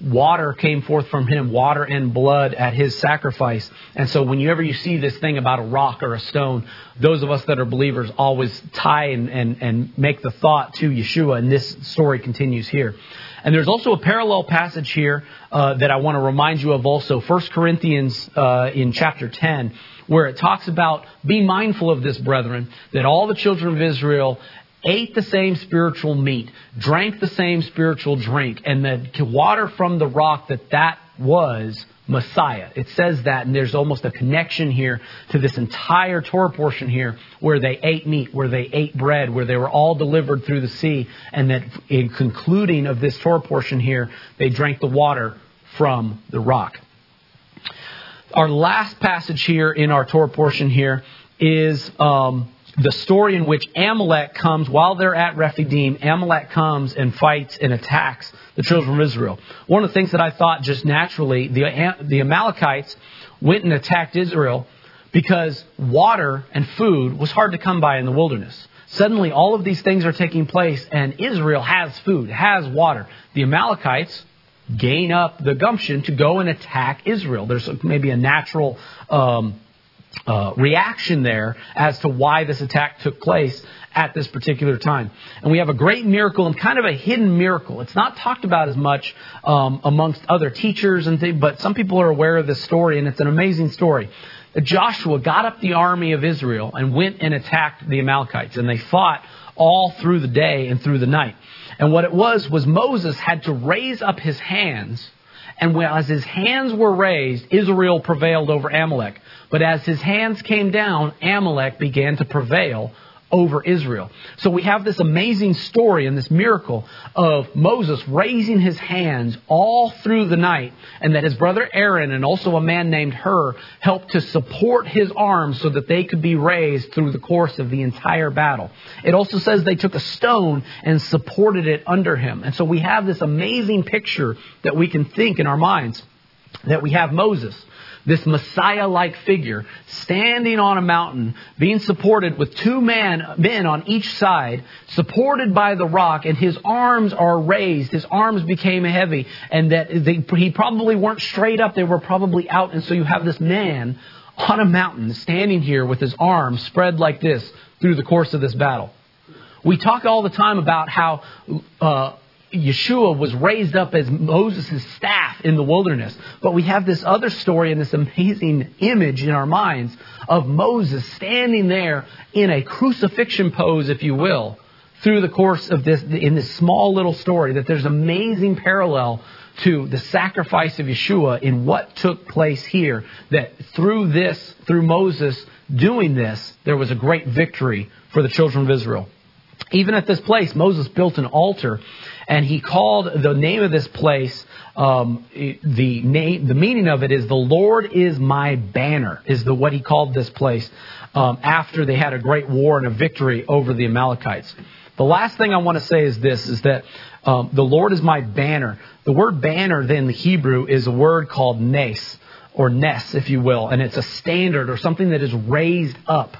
water came forth from him, water and blood at his sacrifice. And so whenever you see this thing about a rock or a stone, those of us that are believers always tie and make the thought to Yeshua. And this story continues here. And there's also a parallel passage here that I want to remind you of also. 1 Corinthians in chapter 10, where it talks about, be mindful of this, brethren, that all the children of Israel ate the same spiritual meat, drank the same spiritual drink, and the water from the rock that was Messiah. It says that, and there's almost a connection here to this entire Torah portion here, where they ate meat, where they ate bread, where they were all delivered through the sea, and that in concluding of this Torah portion here, they drank the water from the rock. Our last passage here in our Torah portion here is the story in which Amalek comes. While they're at Rephidim, Amalek comes and fights and attacks the children of Israel. One of the things that I thought just naturally, the Amalekites went and attacked Israel because water and food was hard to come by in the wilderness. Suddenly all of these things are taking place, and Israel has food, has water. The Amalekites gain up the gumption to go and attack Israel. There's maybe a natural reaction there as to why this attack took place at this particular time. And we have a great miracle, and kind of a hidden miracle. It's not talked about as much amongst other teachers and things, but some people are aware of this story, and it's an amazing story. Joshua got up the army of Israel and went and attacked the Amalekites, and they fought all through the day and through the night. And what it was Moses had to raise up his hands, and as his hands were raised, Israel prevailed over Amalek. But as his hands came down, Amalek began to prevail over Israel. So we have this amazing story and this miracle of Moses raising his hands all through the night, and that his brother Aaron and also a man named Hur helped to support his arms so that they could be raised through the course of the entire battle. It also says they took a stone and supported it under him. And so we have this amazing picture that we can think in our minds that we have Moses, this Messiah-like figure, standing on a mountain, being supported with two men on each side, supported by the rock, and his arms are raised. His arms became heavy, and that he probably weren't straight up. They were probably out, and so you have this man on a mountain standing here with his arms spread like this through the course of this battle. We talk all the time about how Yeshua was raised up as Moses' staff in the wilderness. But we have this other story and this amazing image in our minds of Moses standing there in a crucifixion pose, if you will, through the course of this, in this small little story, that there's amazing parallel to the sacrifice of Yeshua in what took place here, that through Moses doing this, there was a great victory for the children of Israel. Even at this place, Moses built an altar, and he called the name of this place, the meaning of it is, the Lord is my banner, is what he called this place after they had a great war and a victory over the Amalekites. The last thing I want to say is this, is that the Lord is my banner. The word banner then in the Hebrew is a word called nes, or nes, if you will, and it's a standard or something that is raised up.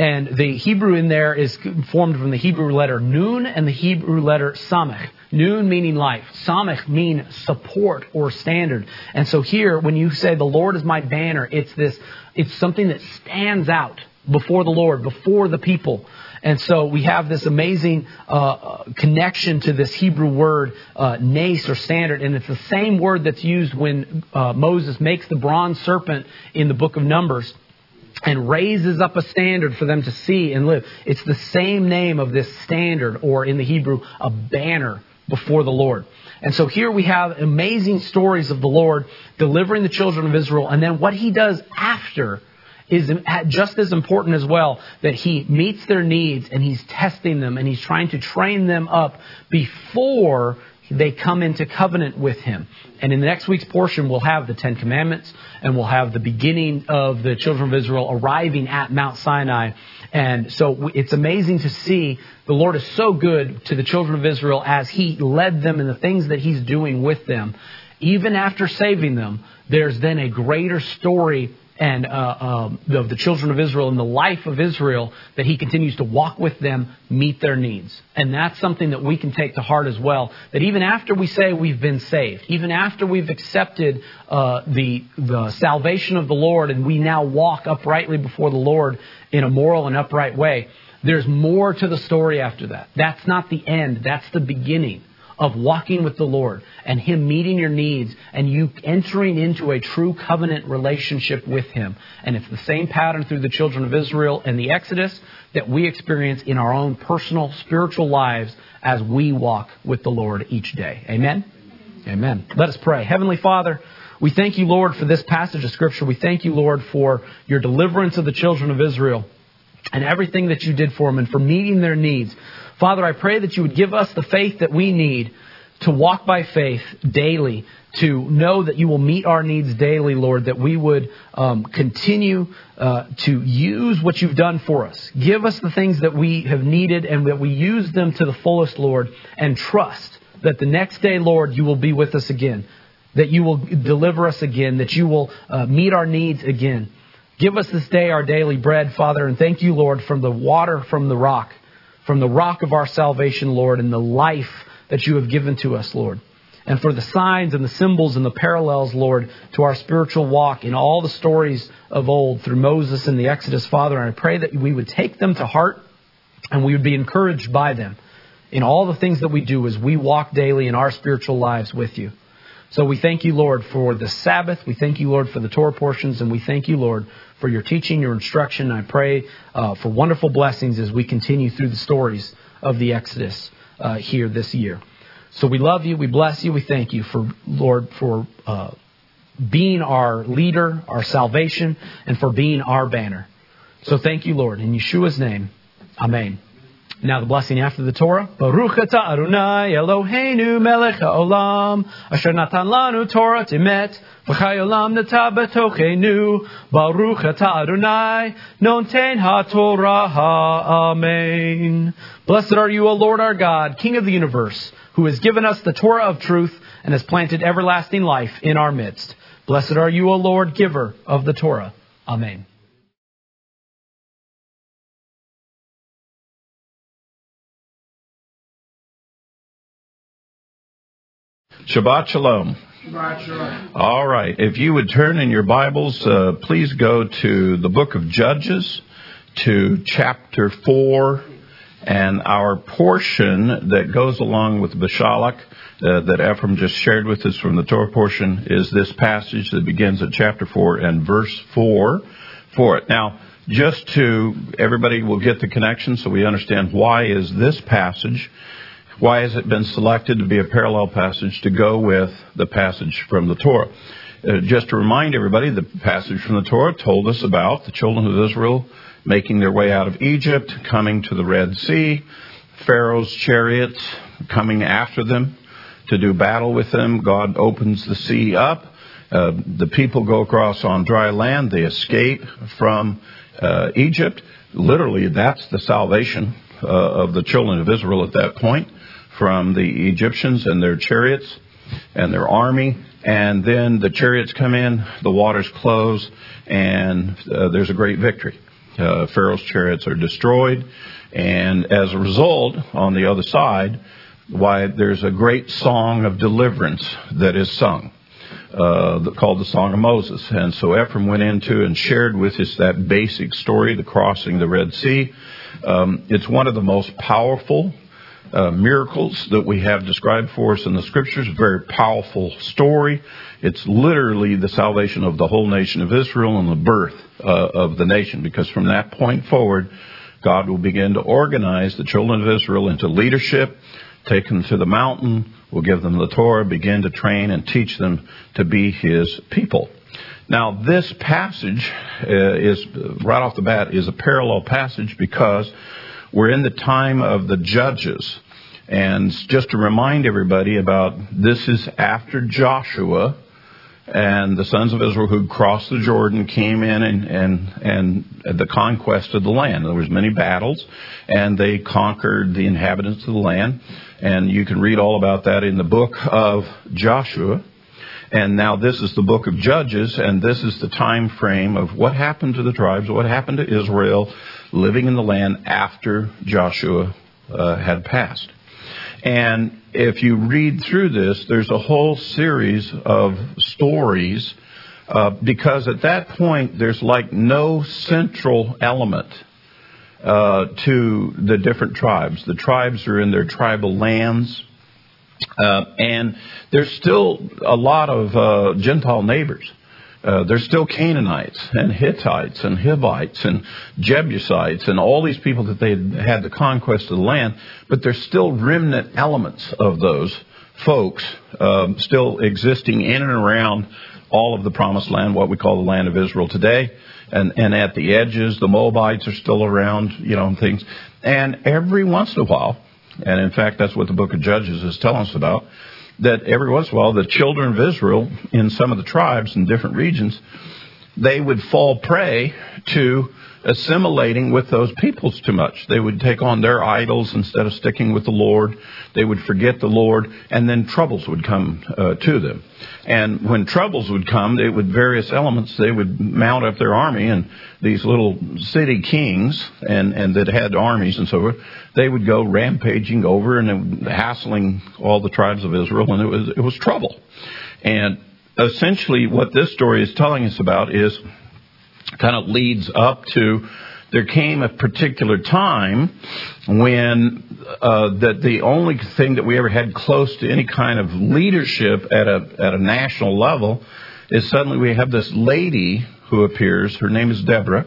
And the Hebrew in there is formed from the Hebrew letter nun and the Hebrew letter samech. Nun meaning life. Samech mean support or standard. And so here, when you say the Lord is my banner, it's something that stands out before the Lord, before the people. And so we have this amazing connection to this Hebrew word, nes, or standard. And it's the same word that's used when Moses makes the bronze serpent in the book of Numbers and raises up a standard for them to see and live. It's the same name of this standard, or in the Hebrew, a banner before the Lord. And so here we have amazing stories of the Lord delivering the children of Israel. And then what he does after is just as important as well, that he meets their needs and he's testing them and he's trying to train them up before they come into covenant with him. And in the next week's portion, we'll have the Ten Commandments, and we'll have the beginning of the children of Israel arriving at Mount Sinai. And so it's amazing to see the Lord is so good to the children of Israel as he led them in the things that he's doing with them. Even after saving them, there's then a greater story and of the children of Israel and the life of Israel, that he continues to walk with them, meet their needs. And that's something that we can take to heart as well, that even after we say we've been saved, even after we've accepted the salvation of the Lord, and we now walk uprightly before the Lord in a moral and upright way, there's more to the story after that. That's not the end. That's the beginning of walking with the Lord and him meeting your needs and you entering into a true covenant relationship with him. And it's the same pattern through the children of Israel and the Exodus that we experience in our own personal spiritual lives as we walk with the Lord each day. Amen? Amen. Let us pray. Heavenly Father, we thank you, Lord, for this passage of Scripture. We thank you, Lord, for your deliverance of the children of Israel and everything that you did for them and for meeting their needs. Father, I pray that you would give us the faith that we need to walk by faith daily, to know that you will meet our needs daily, Lord, that we would continue to use what you've done for us. Give us the things that we have needed and that we use them to the fullest, Lord, and trust that the next day, Lord, you will be with us again, that you will deliver us again, that you will meet our needs again. Give us this day our daily bread, Father, and thank you, Lord, from the water, from the rock of our salvation, Lord, and the life that you have given to us, Lord. And for the signs and the symbols and the parallels, Lord, to our spiritual walk in all the stories of old through Moses and the Exodus, Father, and I pray that we would take them to heart and we would be encouraged by them in all the things that we do as we walk daily in our spiritual lives with you. So we thank you, Lord, for the Sabbath. We thank you, Lord, for the Torah portions. And we thank you, Lord, for your teaching, your instruction. I pray for wonderful blessings as we continue through the stories of the Exodus here this year. So we love you. We bless you. We thank you, for Lord, for being our leader, our salvation, and for being our banner. So thank you, Lord. In Yeshua's name, amen. Now the blessing after the Torah. Baruch Atah Adonai Eloheinu Melech HaOlam Asher Natan Lanu Torah Timet V'chai Olam Nata B'tochenu Baruch Atah Adonai Nonten HaTorah Amen. Blessed are you, O Lord our God, King of the universe, who has given us the Torah of truth and has planted everlasting life in our midst. Blessed are you, O Lord, giver of the Torah. Amen. Shabbat Shalom. Shabbat Shalom. All right. If you would turn in your Bibles, please go to the book of Judges, to chapter 4, and our portion that goes along with Bashalach that Ephraim just shared with us from the Torah portion is this passage that begins at chapter 4 and verse 4 for it. Now, just to everybody will get the connection so we understand why is this passage. Why has it been selected to be a parallel passage to go with the passage from the Torah? Just to remind everybody, the passage from the Torah told us about the children of Israel making their way out of Egypt, coming to the Red Sea, Pharaoh's chariots coming after them to do battle with them. God opens the sea up. The people go across on dry land. They escape from Egypt. Literally, that's the salvation of the children of Israel at that point, from the Egyptians and their chariots and their army. And then the chariots come in, the waters close, and there's a great victory. Pharaoh's chariots are destroyed. And as a result, on the other side, why there's a great song of deliverance that is sung, called the Song of Moses. And so Ephraim went into and shared with us that basic story, the crossing the Red Sea. It's one of the most powerful miracles that we have described for us in the Scriptures. Very powerful story. It's literally the salvation of the whole nation of Israel and the birth of the nation, because from that point forward, God will begin to organize the children of Israel into leadership, take them to the mountain, will give them the Torah, begin to train and teach them to be His people. Now, this passage is, right off the bat, is a parallel passage because we're in the time of the judges. And just to remind everybody about, this is after Joshua and the sons of Israel who crossed the Jordan came in and the conquest of the land. There was many battles, and they conquered the inhabitants of the land. And you can read all about that in the book of Joshua. And now this is the book of Judges, and this is the time frame of what happened to the tribes, what happened to Israel living in the land after Joshua had passed. And if you read through this, there's a whole series of stories, because at that point there's like no central element to the different tribes. The tribes are in their tribal lands. And there's still a lot of Gentile neighbors. There's still Canaanites and Hittites and Hivites and Jebusites and all these people that they had the conquest of the land, but there's still remnant elements of those folks still existing in and around all of the promised land, what we call the land of Israel today. And at the edges, the Moabites are still around, you know, and things. And every once in a while, and in fact, that's what the book of Judges is telling us about, that every once in a while, the children of Israel in some of the tribes in different regions, they would fall prey to assimilating with those peoples too much. They would take on their idols instead of sticking with the Lord. They would forget the Lord, and then troubles would come to them. And when troubles would come, it would various elements, they would mount up their army, and these little city kings and that had armies and so forth, they would go rampaging over and hassling all the tribes of Israel, and it was trouble. And essentially what this story is telling us about is kind of leads up to there came a particular time when that the only thing that we ever had close to any kind of leadership at a national level is suddenly we have this lady who appears. Her name is Deborah,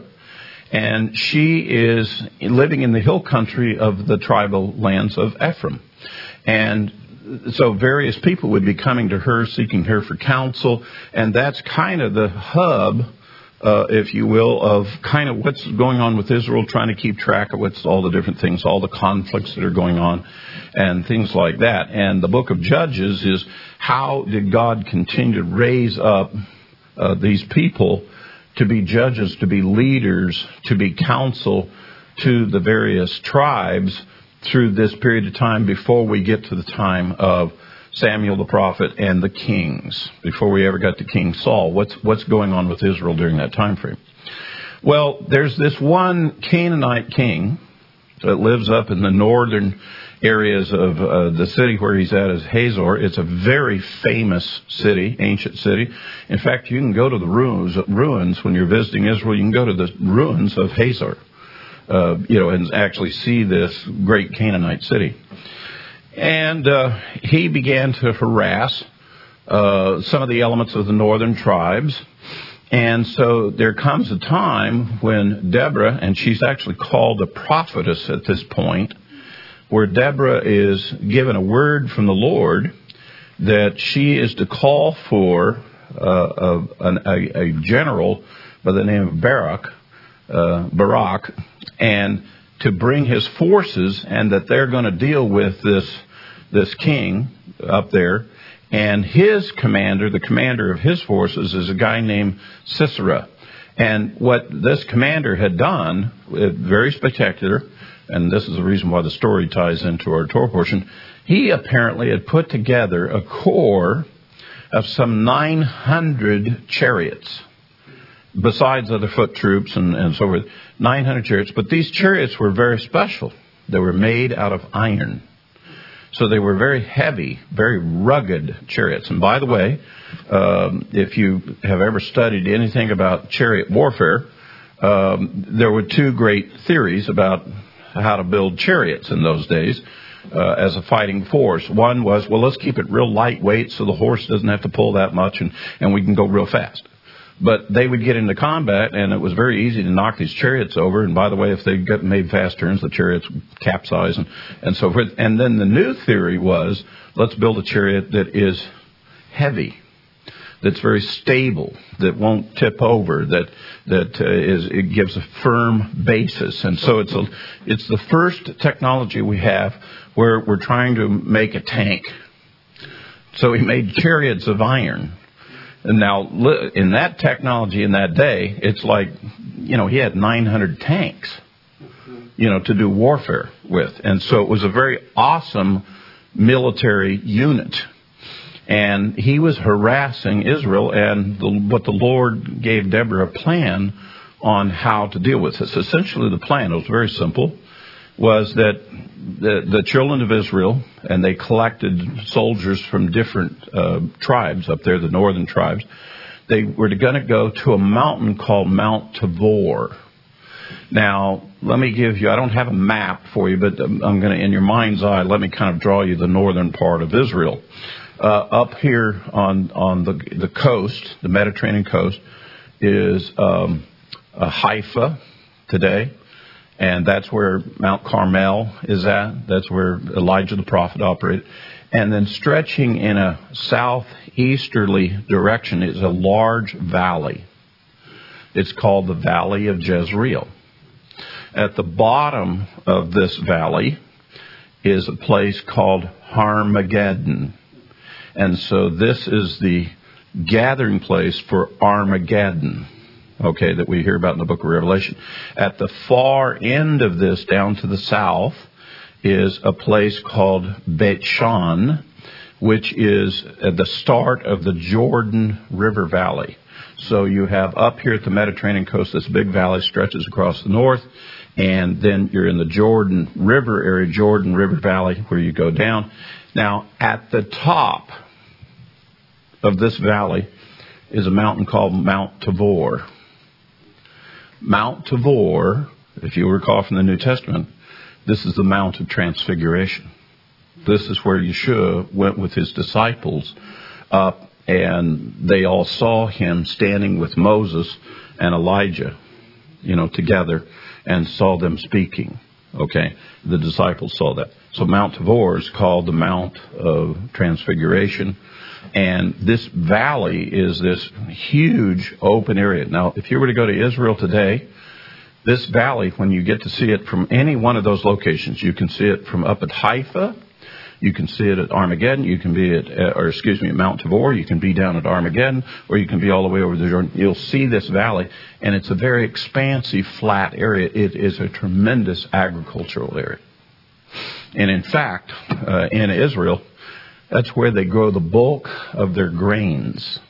and she is living in the hill country of the tribal lands of Ephraim. And so various people would be coming to her, seeking her for counsel, and that's kind of the hub, if you will, of kind of what's going on with Israel, trying to keep track of what's all the different things, all the conflicts that are going on and things like that. And the book of Judges is how did God continue to raise up these people to be judges, to be leaders, to be counsel to the various tribes through this period of time before we get to the time of Samuel the prophet and the kings, before we ever got to King Saul. What's going on with Israel during that time frame? Well, there's this one Canaanite king that lives up in the northern areas of the city where he's at is Hazor. It's a very famous city, ancient city. In fact, you can go to the ruins when you're visiting Israel. You can go to the ruins of Hazor, and actually see this great Canaanite city. And he began to harass some of the elements of the northern tribes. And so there comes a time when Deborah, and she's actually called a prophetess at this point, where Deborah is given a word from the Lord that she is to call for a general by the name of Barak, and to bring his forces, and that they're going to deal with this king up there. And his commander, the commander of his forces, is a guy named Sisera. And what this commander had done, very spectacular, and this is the reason why the story ties into our Torah portion, he apparently had put together a corps of some 900 chariots, besides other foot troops and so forth, 900 chariots. But these chariots were very special. They were made out of iron. So they were very heavy, very rugged chariots. And by the way, if you have ever studied anything about chariot warfare, there were two great theories about how to build chariots in those days as a fighting force. One was, well, let's keep it real lightweight so the horse doesn't have to pull that much and we can go real fast. But they would get into combat, and it was very easy to knock these chariots over. And by the way, if they got made fast turns, the chariots would capsize and so forth. And then the new theory was, let's build a chariot that is heavy, that's very stable, that won't tip over, it gives a firm basis. And so it's the first technology we have where we're trying to make a tank. So we made chariots of iron. And now, in that technology in that day, it's like, he had 900 tanks, to do warfare with. And so it was a very awesome military unit. And he was harassing Israel, and what the Lord gave Deborah a plan on how to deal with this. Essentially, the plan, it was very simple, was that the children of Israel, and they collected soldiers from different tribes up there, the northern tribes, they were going to go to a mountain called Mount Tabor. Now, let me give you, I don't have a map for you, but I'm going to, in your mind's eye, let me kind of draw you the northern part of Israel. Up here on the coast, the Mediterranean coast, is Haifa today. And that's where Mount Carmel is at. That's where Elijah the prophet operated. And then stretching in a southeasterly direction is a large valley. It's called the Valley of Jezreel. At the bottom of this valley is a place called Armageddon. And so this is the gathering place for Armageddon. Okay, that we hear about in the book of Revelation. At the far end of this, down to the south, is a place called Beit Shan, which is at the start of the Jordan River Valley. So you have up here at the Mediterranean coast, this big valley stretches across the north, and then you're in the Jordan River area, Jordan River Valley, where you go down. Now, at the top of this valley is a mountain called Mount Tabor. Mount Tabor, if you recall from the New Testament, this is the Mount of Transfiguration. This is where Yeshua went with his disciples up, and they all saw him standing with Moses and Elijah, together, and saw them speaking. Okay, the disciples saw that. So Mount Tabor is called the Mount of Transfiguration. And this valley is this huge open area. Now, if you were to go to Israel today, this valley, when you get to see it from any one of those locations, you can see it from up at Haifa, you can see it at Armageddon, you can be at Mount Tabor, you can be down at Armageddon, or you can be all the way over the Jordan. You'll see this valley, and it's a very expansive, flat area. It is a tremendous agricultural area. And in fact, in Israel, That's where they grow the bulk of their grains,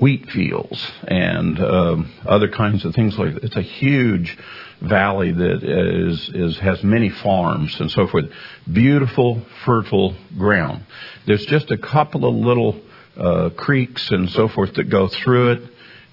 wheat fields, and other kinds of things like that. It's a huge valley that has many farms and so forth. Beautiful, fertile ground. There's just a couple of little creeks and so forth that go through it.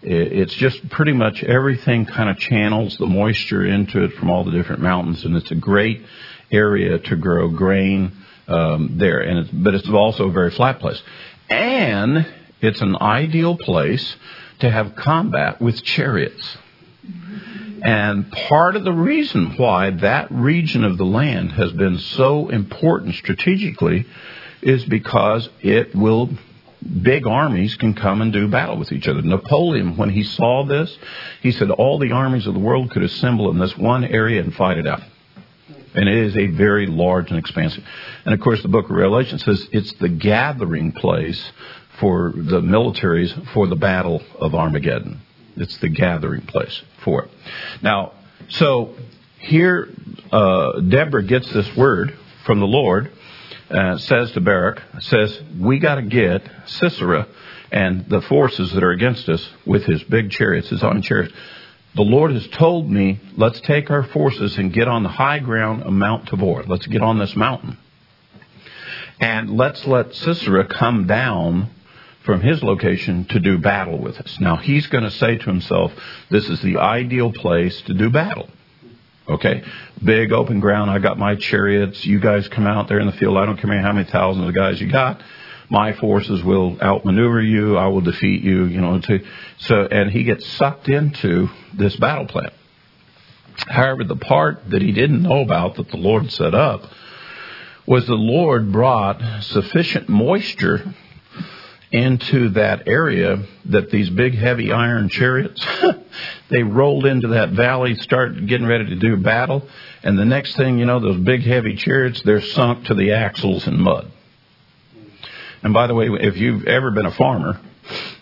It's just pretty much everything kind of channels the moisture into it from all the different mountains, and it's a great area to grow grain there. But it's also a very flat place. And it's an ideal place to have combat with chariots. And part of the reason why that region of the land has been so important strategically is because big armies can come and do battle with each other. Napoleon, when he saw this, he said all the armies of the world could assemble in this one area and fight it out. And it is a very large and expansive. And, of course, the book of Revelation says it's the gathering place for the militaries for the battle of Armageddon. It's the gathering place for it. Now, so here Deborah gets this word from the Lord. Says to Barak, we got to get Sisera and the forces that are against us with his big chariots, his armed chariots. The Lord has told me, let's take our forces and get on the high ground of Mount Tabor. Let's get on this mountain. And let's let Sisera come down from his location to do battle with us. Now, he's going to say to himself, this is the ideal place to do battle. Okay, big open ground. I got my chariots. You guys come out there in the field. I don't care how many thousands of guys you got. My forces will outmaneuver you. I will defeat you. And he gets sucked into this battle plan. However, the part that he didn't know about that the Lord set up was the Lord brought sufficient moisture into that area that these big heavy iron chariots they rolled into that valley, started getting ready to do battle, and the next thing you know, those big heavy chariots, they're sunk to the axles in mud. And by the way, if you've ever been a farmer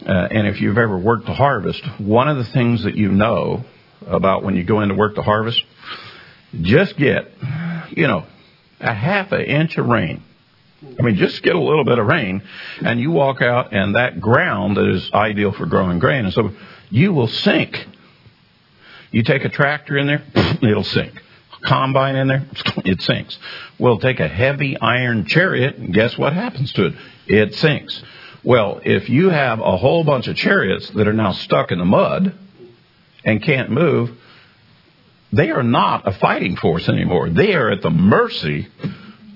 and if you've ever worked the harvest, one of the things that you know about when you go in to work the harvest, just get a half an inch of rain. I mean, just get a little bit of rain, and you walk out, and that ground that is ideal for growing grain, and so you will sink. You take a tractor in there, it'll sink. Combine in there, it sinks. Well, take a heavy iron chariot, and guess what happens to it? It sinks. Well, if you have a whole bunch of chariots that are now stuck in the mud and can't move, they are not a fighting force anymore. They are at the mercy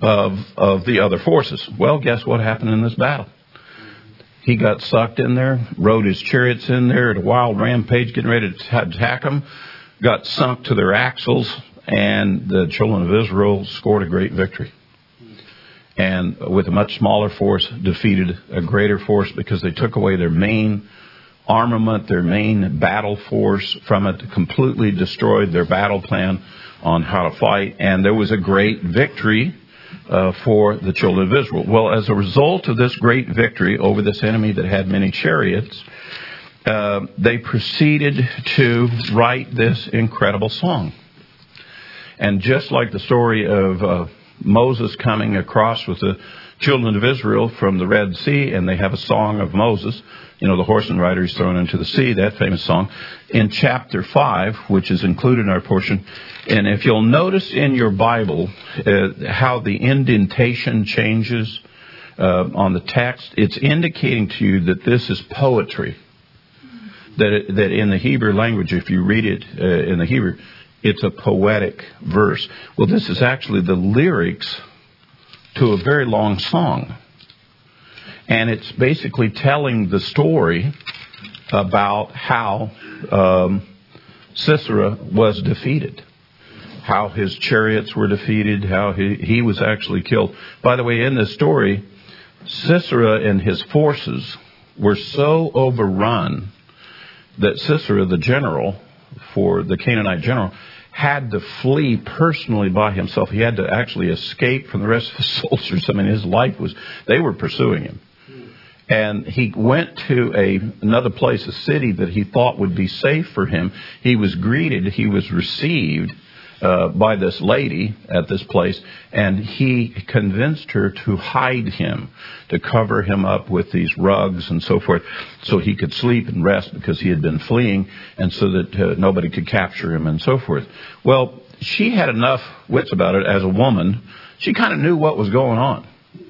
of the other forces. Well, guess what happened in this battle? He got sucked in there, rode his chariots in there at a wild rampage, getting ready to attack them, got sunk to their axles, and the children of Israel scored a great victory. And with a much smaller force, defeated a greater force because they took away their main armament, their main battle force from it, completely destroyed their battle plan on how to fight, and there was a great victory for the children of Israel. Well, as a result of this great victory over this enemy that had many chariots, they proceeded to write this incredible song. And just like the story of Moses coming across with the children of Israel from the Red Sea, and they have a song of Moses, the horse and rider is thrown into the sea, that famous song, in chapter 5, which is included in our portion. And if you'll notice in your Bible how the indentation changes on the text, it's indicating to you that this is poetry. That in the Hebrew language, if you read it in the Hebrew, it's a poetic verse. Well, this is actually the lyrics to a very long song. And it's basically telling the story about how Sisera was defeated, how his chariots were defeated, how he was actually killed. By the way, in this story, Sisera and his forces were so overrun that Sisera, the general for the Canaanite general, had to flee personally by himself. He had to actually escape from the rest of his soldiers. I mean, his life was, they were pursuing him. And he went to another place, a city that he thought would be safe for him. He was greeted, he was received by this lady at this place, and he convinced her to hide him, to cover him up with these rugs and so forth, so he could sleep and rest because he had been fleeing, and so that nobody could capture him and so forth. Well, she had enough wits about it as a woman. She kind of knew what was going on.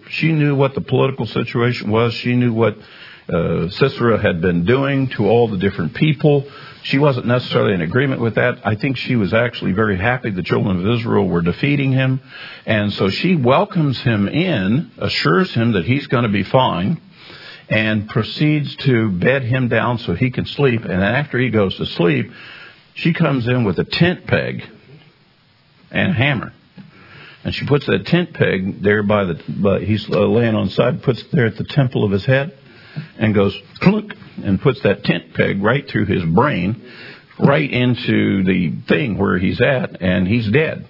She knew what the political situation was. She knew what Sisera had been doing to all the different people. She wasn't necessarily in agreement with that. I think she was actually very happy the children of Israel were defeating him. And so she welcomes him in, assures him that he's going to be fine, and proceeds to bed him down so he can sleep. And after he goes to sleep, she comes in with a tent peg and a hammer. And she puts that tent peg there by he's laying on the side, puts it there at the temple of his head, and goes, clunk, and puts that tent peg right through his brain, right into the thing where he's at, and he's dead.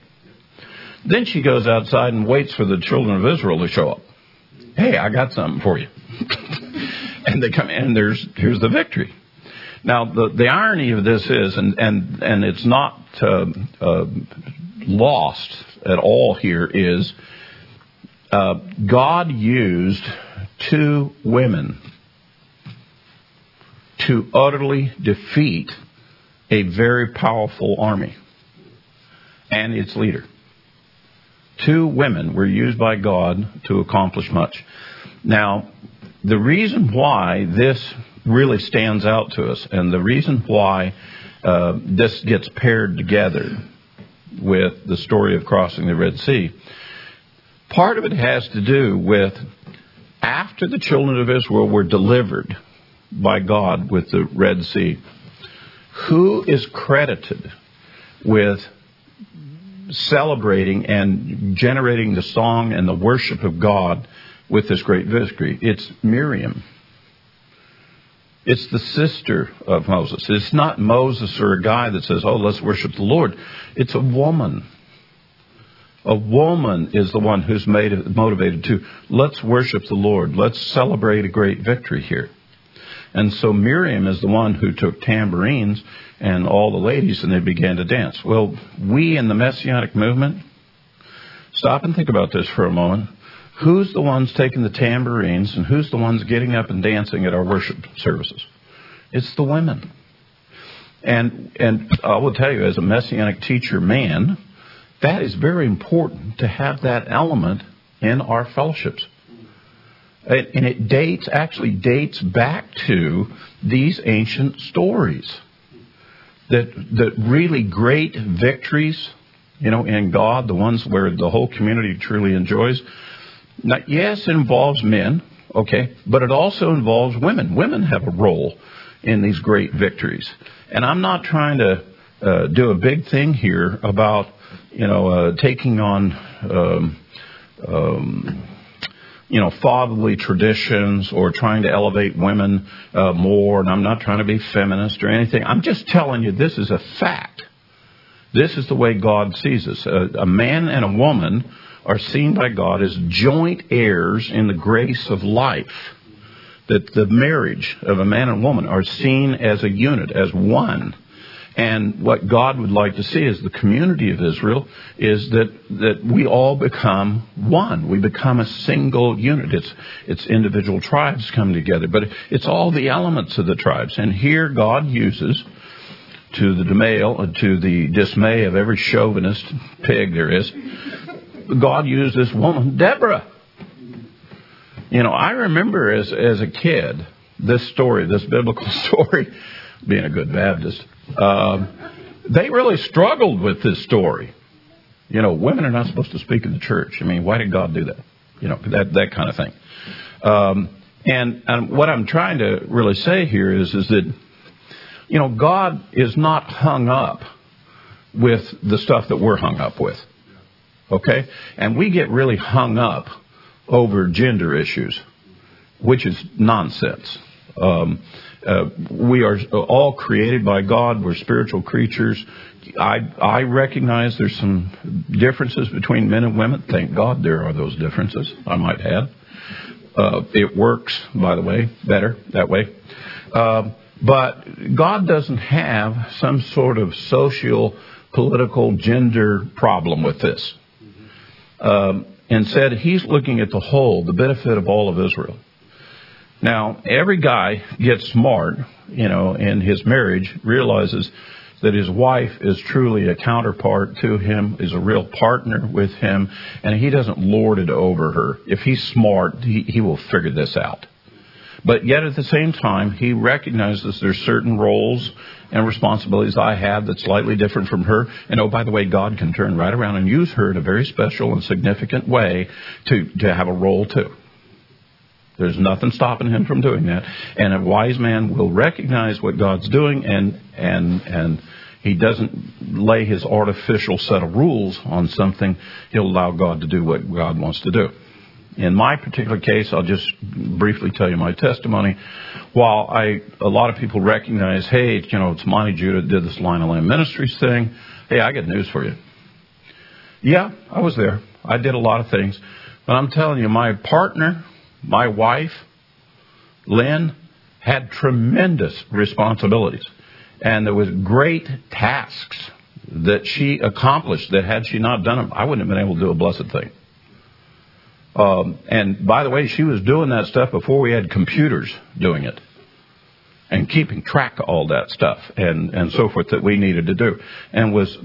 Then she goes outside and waits for the children of Israel to show up. Hey, I got something for you. And they come in, and here's the victory. Now, the irony of this is, and it's not lost at all here, is God used two women to utterly defeat a very powerful army and its leader. Two women were used by God to accomplish much. Now, the reason why this really stands out to us, and the reason why this gets paired together with the story of crossing the Red Sea, part of it has to do with after the children of Israel were delivered by God with the Red Sea, who is credited with celebrating and generating the song and the worship of God with this great victory? It's Miriam. It's the sister of Moses. It's not Moses or a guy that says, oh, let's worship the Lord. It's a woman. A woman is the one who's motivated to, let's worship the Lord. Let's celebrate a great victory here. And so Miriam is the one who took tambourines and all the ladies, and they began to dance. Well, we in the Messianic movement, stop and think about this for a moment. Who's the ones taking the tambourines, and who's the ones getting up and dancing at our worship services? It's the women. And I will tell you, as a Messianic teacher man, that is very important to have that element in our fellowships. And it actually dates back to these ancient stories that really great victories, you know, in God, the ones where the whole community truly enjoys. Now, yes, it involves men, okay, but it also involves women. Women have a role in these great victories. And I'm not trying to do a big thing here about, you know, taking on, you know, fatherly traditions or trying to elevate women more. And I'm not trying to be feminist or anything. I'm just telling you this is a fact. This is the way God sees us. A man and a woman are seen by God as joint heirs in the grace of life, that the marriage of a man and woman are seen as a unit, as one. And what God would like to see as the community of Israel is that we all become one. We become a single unit. It's individual tribes come together, but it's all the elements of the tribes. And here God uses, to the dismay of every chauvinist pig there is, God used this woman, Deborah. You know, I remember as a kid, this story, this biblical story, being a good Baptist, they really struggled with this story. You know, women are not supposed to speak in the church. I mean, why did God do that? You know, that kind of thing. And what I'm trying to really say here is that, you know, God is not hung up with the stuff that we're hung up with. Okay? And we get really hung up over gender issues, which is nonsense. We are all created by God. We're spiritual creatures. I recognize there's some differences between men and women. Thank God there are those differences, I might add. It works, by the way, better that way. But God doesn't have some sort of social political gender problem with this, and said he's looking at the whole, the benefit of all of Israel. Now, every guy gets smart, you know, in his marriage, realizes that his wife is truly a counterpart to him, is a real partner with him, and he doesn't lord it over her. If he's smart, he will figure this out. But yet at the same time, he recognizes there's certain roles and responsibilities I have that's slightly different from her. And oh, by the way, God can turn right around and use her in a very special and significant way to have a role too. There's nothing stopping him from doing that. And a wise man will recognize what God's doing, and he doesn't lay his artificial set of rules on something. He'll allow God to do what God wants to do. In my particular case, I'll just briefly tell you my testimony. While a lot of people recognize, hey, you know, it's Monty Judah did this Lion and Lamb Ministries thing. Hey, I got news for you. Yeah, I was there. I did a lot of things. But I'm telling you, my partner, my wife, Lynn, had tremendous responsibilities, and there was great tasks that she accomplished that had she not done them, I wouldn't have been able to do a blessed thing. And by the way, she was doing that stuff before we had computers doing it and keeping track of all that stuff and so forth that we needed to do, and was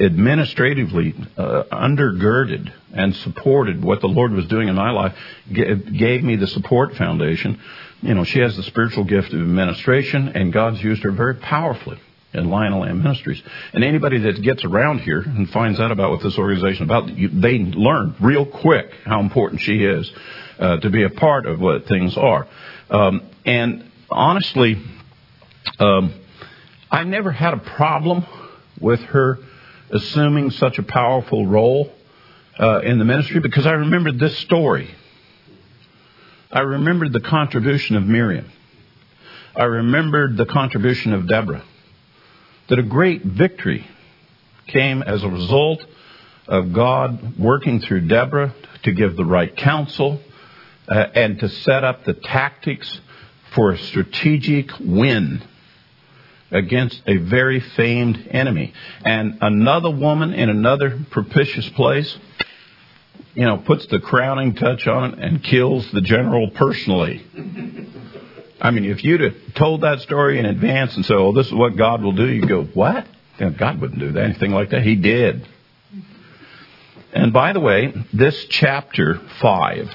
administratively undergirded and supported what the Lord was doing in my life, gave me the support foundation. You know, she has the spiritual gift of administration, and God's used her very powerfully in Lion and Lamb Ministries. And anybody that gets around here and finds out about what this organization is about, they learn real quick how important she is to be a part of what things are. And honestly, I never had a problem with her assuming such a powerful role in the ministry, because I remembered this story. I remembered the contribution of Miriam. I remembered the contribution of Deborah. That a great victory came as a result of God working through Deborah to give the right counsel and to set up the tactics for a strategic win against a very famed enemy. And another woman in another propitious place, you know, puts the crowning touch on it and kills the general personally. I mean, if you'd have told that story in advance and said, oh, this is what God will do, you'd go, what? God wouldn't do that, anything like that. He did. And by the way, this chapter 5,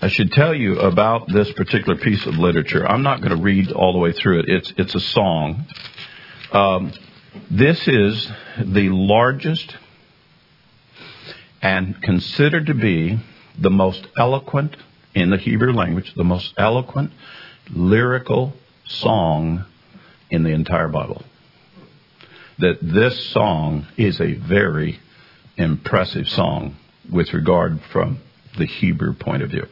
I should tell you about this particular piece of literature. I'm not going to read all the way through it. It's a song. This is the largest and considered to be the most eloquent, in the Hebrew language, the most eloquent lyrical song in the entire Bible. That this song is a very impressive song with regard from the Hebrew point of view.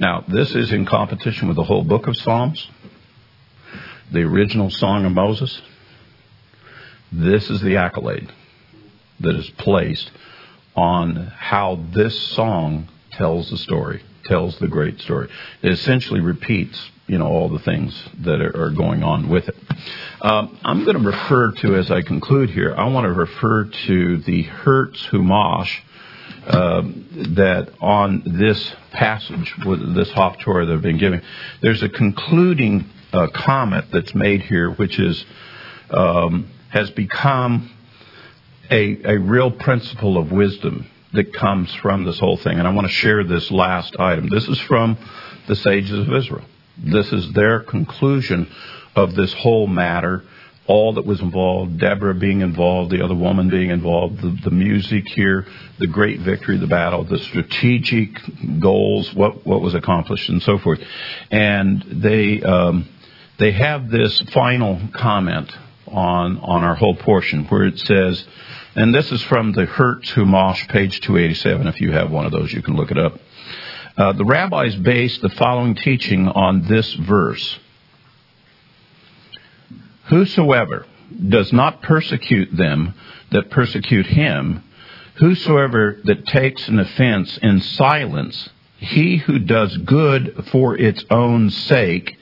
Now, this is in competition with the whole book of Psalms, the original Song of Moses. This is the accolade that is placed on how this song tells the story, tells the great story. It essentially repeats, you know, all the things that are going on with it. I'm going to refer to, as I conclude here, I want to refer to the Hertz Humash that on this passage, this Haftorah that I've been giving, there's a concluding comment that's made here, which is has become a real principle of wisdom that comes from this whole thing. And I want to share this last item. This is from the sages of Israel. This is their conclusion of this whole matter, all that was involved, Deborah being involved, the other woman being involved, the music here, the great victory, the battle, the strategic goals, what was accomplished, and so forth. And they have this final comment on our whole portion where it says, and this is from the Hertz Humash, page 287. If you have one of those, you can look it up. The rabbis based the following teaching on this verse. Whosoever does not persecute them that persecute him, whosoever that takes an offense in silence, he who does good for its own sake,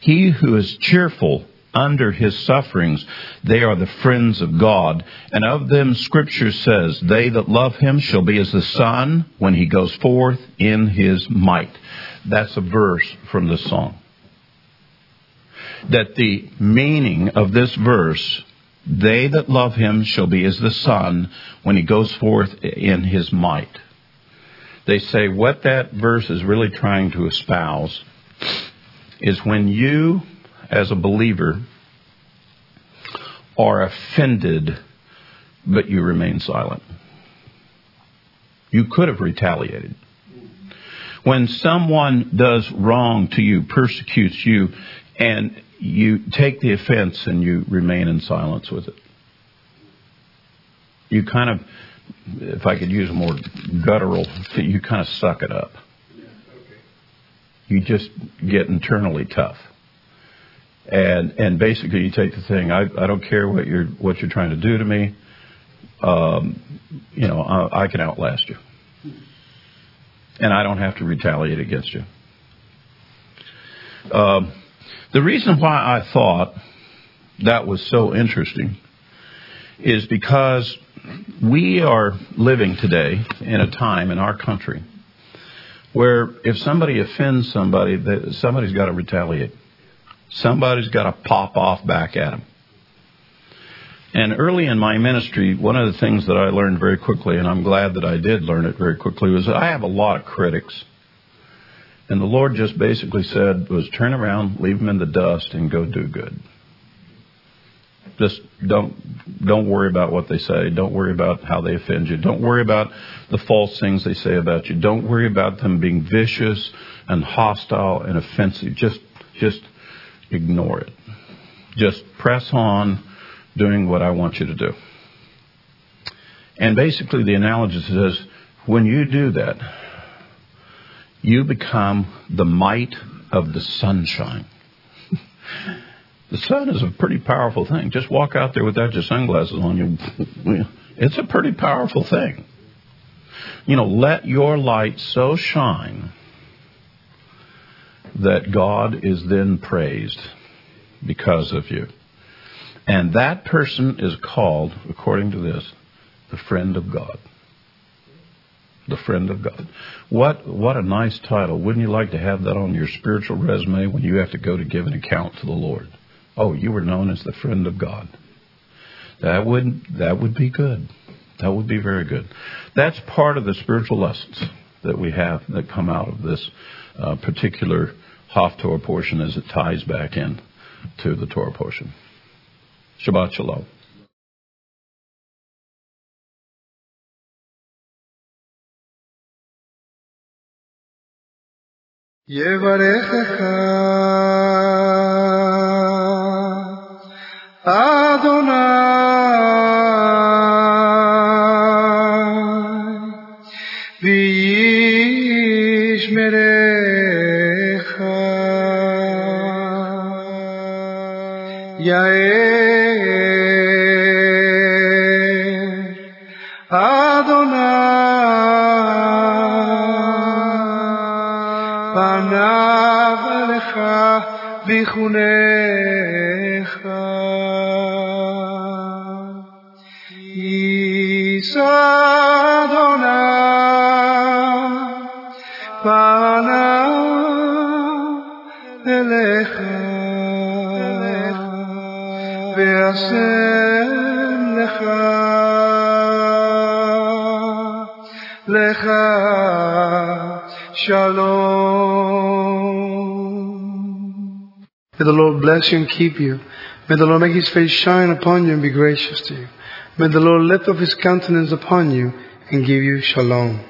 he who is cheerful under his sufferings, they are the friends of God. And of them Scripture says, they that love him shall be as the sun when he goes forth in his might. That's a verse from the song. That the meaning of this verse, they that love him shall be as the sun when he goes forth in his might. They say what that verse is really trying to espouse is when you, as a believer, are offended, but you remain silent. You could have retaliated. When someone does wrong to you, persecutes you, and you take the offense and you remain in silence with it. You kind of, if I could use a more guttural, you kind of suck it up. You just get internally tough. And basically you take the thing, I don't care what you're trying to do to me. I can outlast you. And I don't have to retaliate against you. The reason why I thought that was so interesting is because we are living today in a time in our country where if somebody offends somebody, somebody's got to retaliate. Somebody's got to pop off back at them. And early in my ministry, one of the things that I learned very quickly, and I'm glad that I did learn it very quickly, was that I have a lot of critics. And the Lord just basically said, was turn around, leave them in the dust, and go do good. Just don't worry about what they say. Don't worry about how they offend you. Don't worry about the false things they say about you. Don't worry about them being vicious and hostile and offensive. Just ignore it. Just press on doing what I want you to do. And basically the analogy says, when you do that, you become the might of the sunshine. The sun is a pretty powerful thing. Just walk out there without your sunglasses on you. It's a pretty powerful thing. Let your light so shine that God is then praised because of you. And that person is called, according to this, the friend of God. The friend of God. What a nice title. Wouldn't you like to have that on your spiritual resume when you have to go to give an account to the Lord? Oh, you were known as the friend of God. That would be good. That would be very good. That's part of the spiritual lessons that we have that come out of this particular Haftorah portion as it ties back in to the Torah portion. Shabbat Shalom. Adonai v'yishmerecha Yair Adonai panav alecha vichunecha Adonai panav elecha v'asem lecha lecha shalom. May the Lord bless you and keep you. May the Lord make his face shine upon you and be gracious to you. May the Lord lift up his countenance upon you and give you shalom.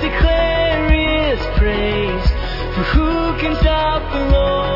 Declare his praise, for who can stop the Lord?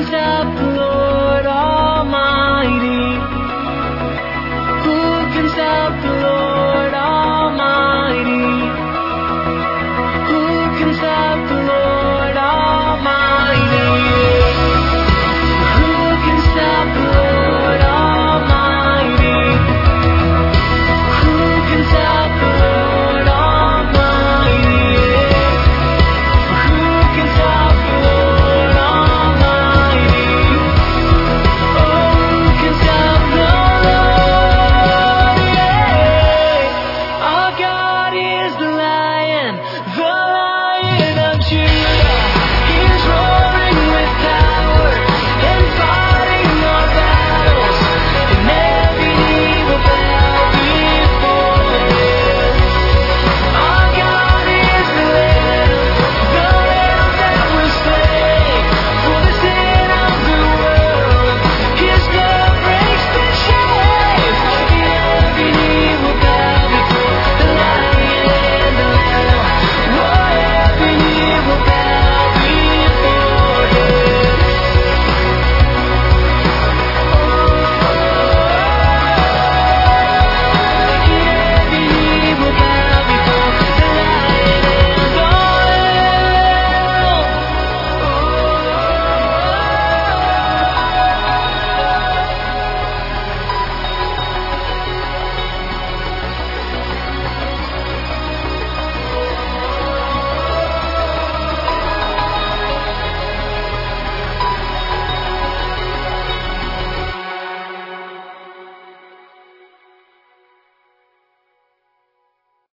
and